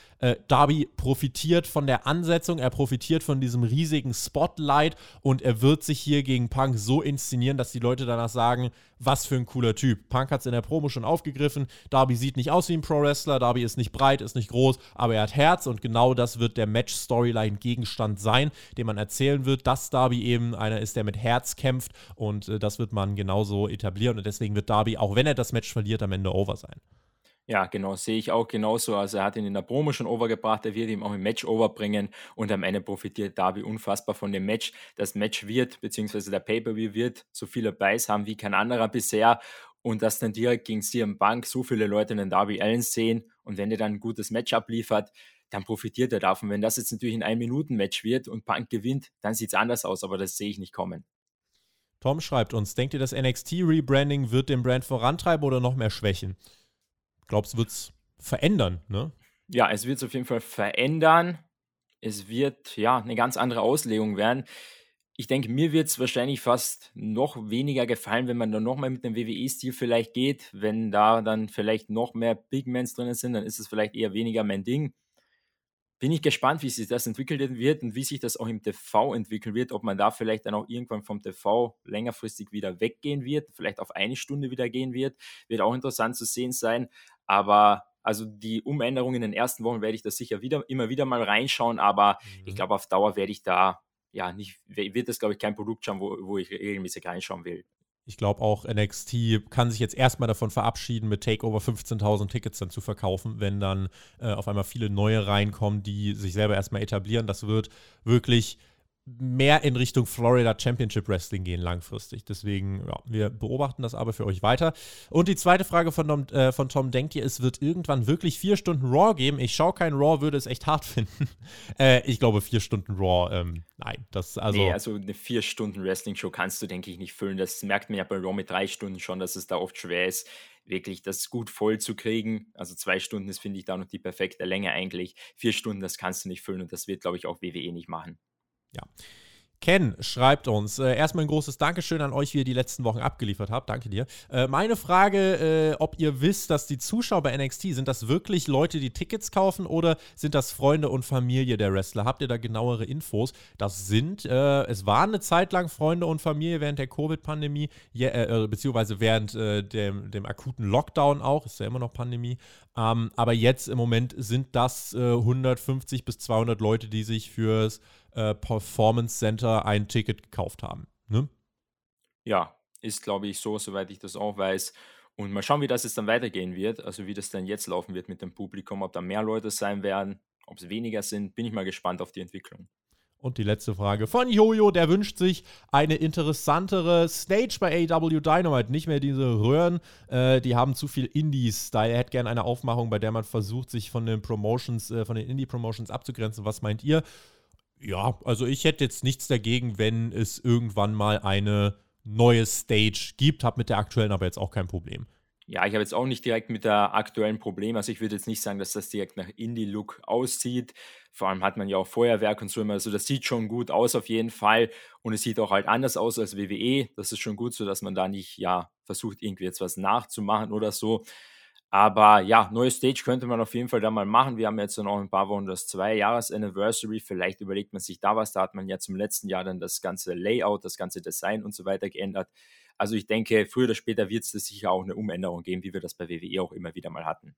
Darby profitiert von der Ansetzung, er profitiert von diesem riesigen Spotlight und er wird sich hier gegen Punk so inszenieren, dass die Leute danach sagen, was für ein cooler Typ. Punk hat es in der Promo schon aufgegriffen, Darby sieht nicht aus wie ein Pro-Wrestler, Darby ist nicht breit, ist nicht groß, aber er hat Herz und genau das wird der Match-Storyline-Gegenstand sein, den man erzählen wird, dass Darby eben einer ist, der mit Herz kämpft und das wird man genauso etablieren und deswegen wird Darby, auch wenn er das Match verliert, am Ende over sein. Ja, genau, sehe ich auch genauso. Also er hat ihn in der Promo schon overgebracht, er wird ihn auch im Match overbringen und am Ende profitiert Darby unfassbar von dem Match. Das Match wird, beziehungsweise der Pay-Per-View wird so viele Buys haben wie kein anderer bisher und dass dann direkt gegen CM Punk so viele Leute den Darby Allin sehen und wenn er dann ein gutes Match abliefert, dann profitiert er davon. Wenn das jetzt natürlich ein 1-Minuten-Match wird und Punk gewinnt, dann sieht es anders aus, aber das sehe ich nicht kommen. Tom schreibt uns, denkt ihr, das NXT-Rebranding wird den Brand vorantreiben oder noch mehr schwächen? Glaubst du, wird es verändern, ne? Ja, es wird es auf jeden Fall verändern. Es wird, ja, eine ganz andere Auslegung werden. Ich denke, mir wird es wahrscheinlich fast noch weniger gefallen, wenn man dann nochmal mit dem WWE-Stil vielleicht geht. Wenn da dann vielleicht noch mehr Big Mans drin sind, dann ist es vielleicht eher weniger mein Ding. Bin ich gespannt, wie sich das entwickelt wird und wie sich das auch im TV entwickeln wird. Ob man da vielleicht dann auch irgendwann vom TV längerfristig wieder weggehen wird, vielleicht auf eine Stunde wieder gehen wird. Wird auch interessant zu sehen sein. Aber also die Umänderungen in den ersten Wochen werde ich da sicher immer wieder mal reinschauen, aber ich glaube, auf Dauer werde ich da, ja, nicht, wird das, glaube ich, kein Produkt schauen, wo ich regelmäßig reinschauen will. Ich glaube auch, NXT kann sich jetzt erstmal davon verabschieden, mit Takeover 15.000 Tickets dann zu verkaufen, wenn dann auf einmal viele neue reinkommen, die sich selber erstmal etablieren. Das wird wirklich mehr in Richtung Florida Championship Wrestling gehen langfristig. Deswegen, ja, wir beobachten das aber für euch weiter. Und die zweite Frage von Tom, denkt ihr, es wird irgendwann wirklich 4 Stunden Raw geben? Ich schaue kein Raw, würde es echt hart finden. Ich glaube, 4 Stunden Raw, nein. Also eine 4 Stunden Wrestling-Show kannst du, denke ich, nicht füllen. Das merkt man ja bei Raw mit 3 Stunden schon, dass es da oft schwer ist, wirklich das gut voll zu kriegen. Also 2 Stunden ist, finde ich, da noch die perfekte Länge eigentlich. 4 Stunden, das kannst du nicht füllen und das wird, glaube ich, auch WWE nicht machen. Ja. Ken schreibt uns, erstmal ein großes Dankeschön an euch, wie ihr die letzten Wochen abgeliefert habt. Danke dir. Meine Frage, ob ihr wisst, dass die Zuschauer bei NXT, sind das wirklich Leute, die Tickets kaufen oder sind das Freunde und Familie der Wrestler? Habt ihr da genauere Infos? Das sind, es waren eine Zeit lang Freunde und Familie während der Covid-Pandemie, beziehungsweise während dem akuten Lockdown auch, ist ja immer noch Pandemie. Aber jetzt im Moment sind das 150 bis 200 Leute, die sich fürs Performance Center ein Ticket gekauft haben. Ne? Ja, ist glaube ich so, soweit ich das auch weiß. Und mal schauen, wie das jetzt dann weitergehen wird, also wie das dann jetzt laufen wird mit dem Publikum, ob da mehr Leute sein werden, ob es weniger sind, bin ich mal gespannt auf die Entwicklung. Und die letzte Frage von Jojo, der wünscht sich eine interessantere Stage bei AEW Dynamite. Nicht mehr diese Röhren, die haben zu viel Indie-Style. Er hätte gerne eine Aufmachung, bei der man versucht, sich von den Promotions, von den Indie-Promotions abzugrenzen. Was meint ihr? Ja, also ich hätte jetzt nichts dagegen, wenn es irgendwann mal eine neue Stage gibt. Habe mit der aktuellen aber jetzt auch kein Problem. Ja, ich habe jetzt auch nicht direkt mit der aktuellen Problem. Also ich würde jetzt nicht sagen, dass das direkt nach Indie-Look aussieht. Vor allem hat man ja auch Feuerwerk und so immer. Also das sieht schon gut aus auf jeden Fall. Und es sieht auch halt anders aus als WWE. Das ist schon gut so, dass man da nicht ja versucht, irgendwie jetzt was nachzumachen oder so. Aber ja, neue Stage könnte man auf jeden Fall da mal machen. Wir haben jetzt dann auch in ein paar Wochen das 2-Jahres-Anniversary. Vielleicht überlegt man sich da was. Da hat man ja zum letzten Jahr dann das ganze Layout, das ganze Design und so weiter geändert. Also ich denke, früher oder später wird es sicher auch eine Umänderung geben, wie wir das bei WWE auch immer wieder mal hatten.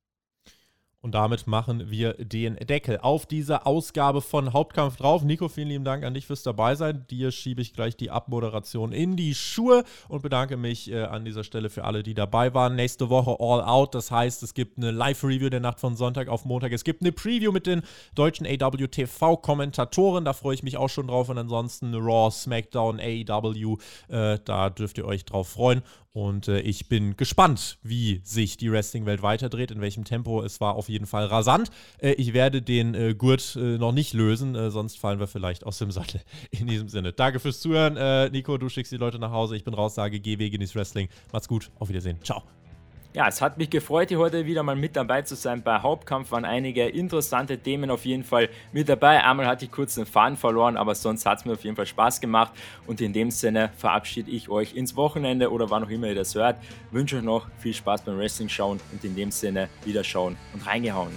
Und damit machen wir den Deckel auf diese Ausgabe von Hauptkampf drauf. Nico, vielen lieben Dank an dich fürs Dabeisein. Dir schiebe ich gleich die Abmoderation in die Schuhe und bedanke mich an dieser Stelle für alle, die dabei waren. Nächste Woche All Out, das heißt, es gibt eine Live-Review der Nacht von Sonntag auf Montag. Es gibt eine Preview mit den deutschen AEW-TV-Kommentatoren, da freue ich mich auch schon drauf. Und ansonsten Raw, SmackDown, AEW, da dürft ihr euch drauf freuen. Und ich bin gespannt, wie sich die Wrestling-Welt weiterdreht, in welchem Tempo. Es war auf jeden Fall rasant. Ich werde den Gurt noch nicht lösen, sonst fallen wir vielleicht aus dem Sattel. In diesem Sinne, danke fürs Zuhören. Nico, du schickst die Leute nach Hause. Ich bin raus, sage GW, genieß Wrestling. Macht's gut, auf Wiedersehen. Ciao. Ja, es hat mich gefreut, hier heute wieder mal mit dabei zu sein. Bei Hauptkampf waren einige interessante Themen auf jeden Fall mit dabei. Einmal hatte ich kurz den Faden verloren, aber sonst hat es mir auf jeden Fall Spaß gemacht. Und in dem Sinne verabschiede ich euch ins Wochenende oder wann auch immer ihr das hört. Wünsche euch noch viel Spaß beim Wrestling schauen und in dem Sinne wieder schauen und reingehauen.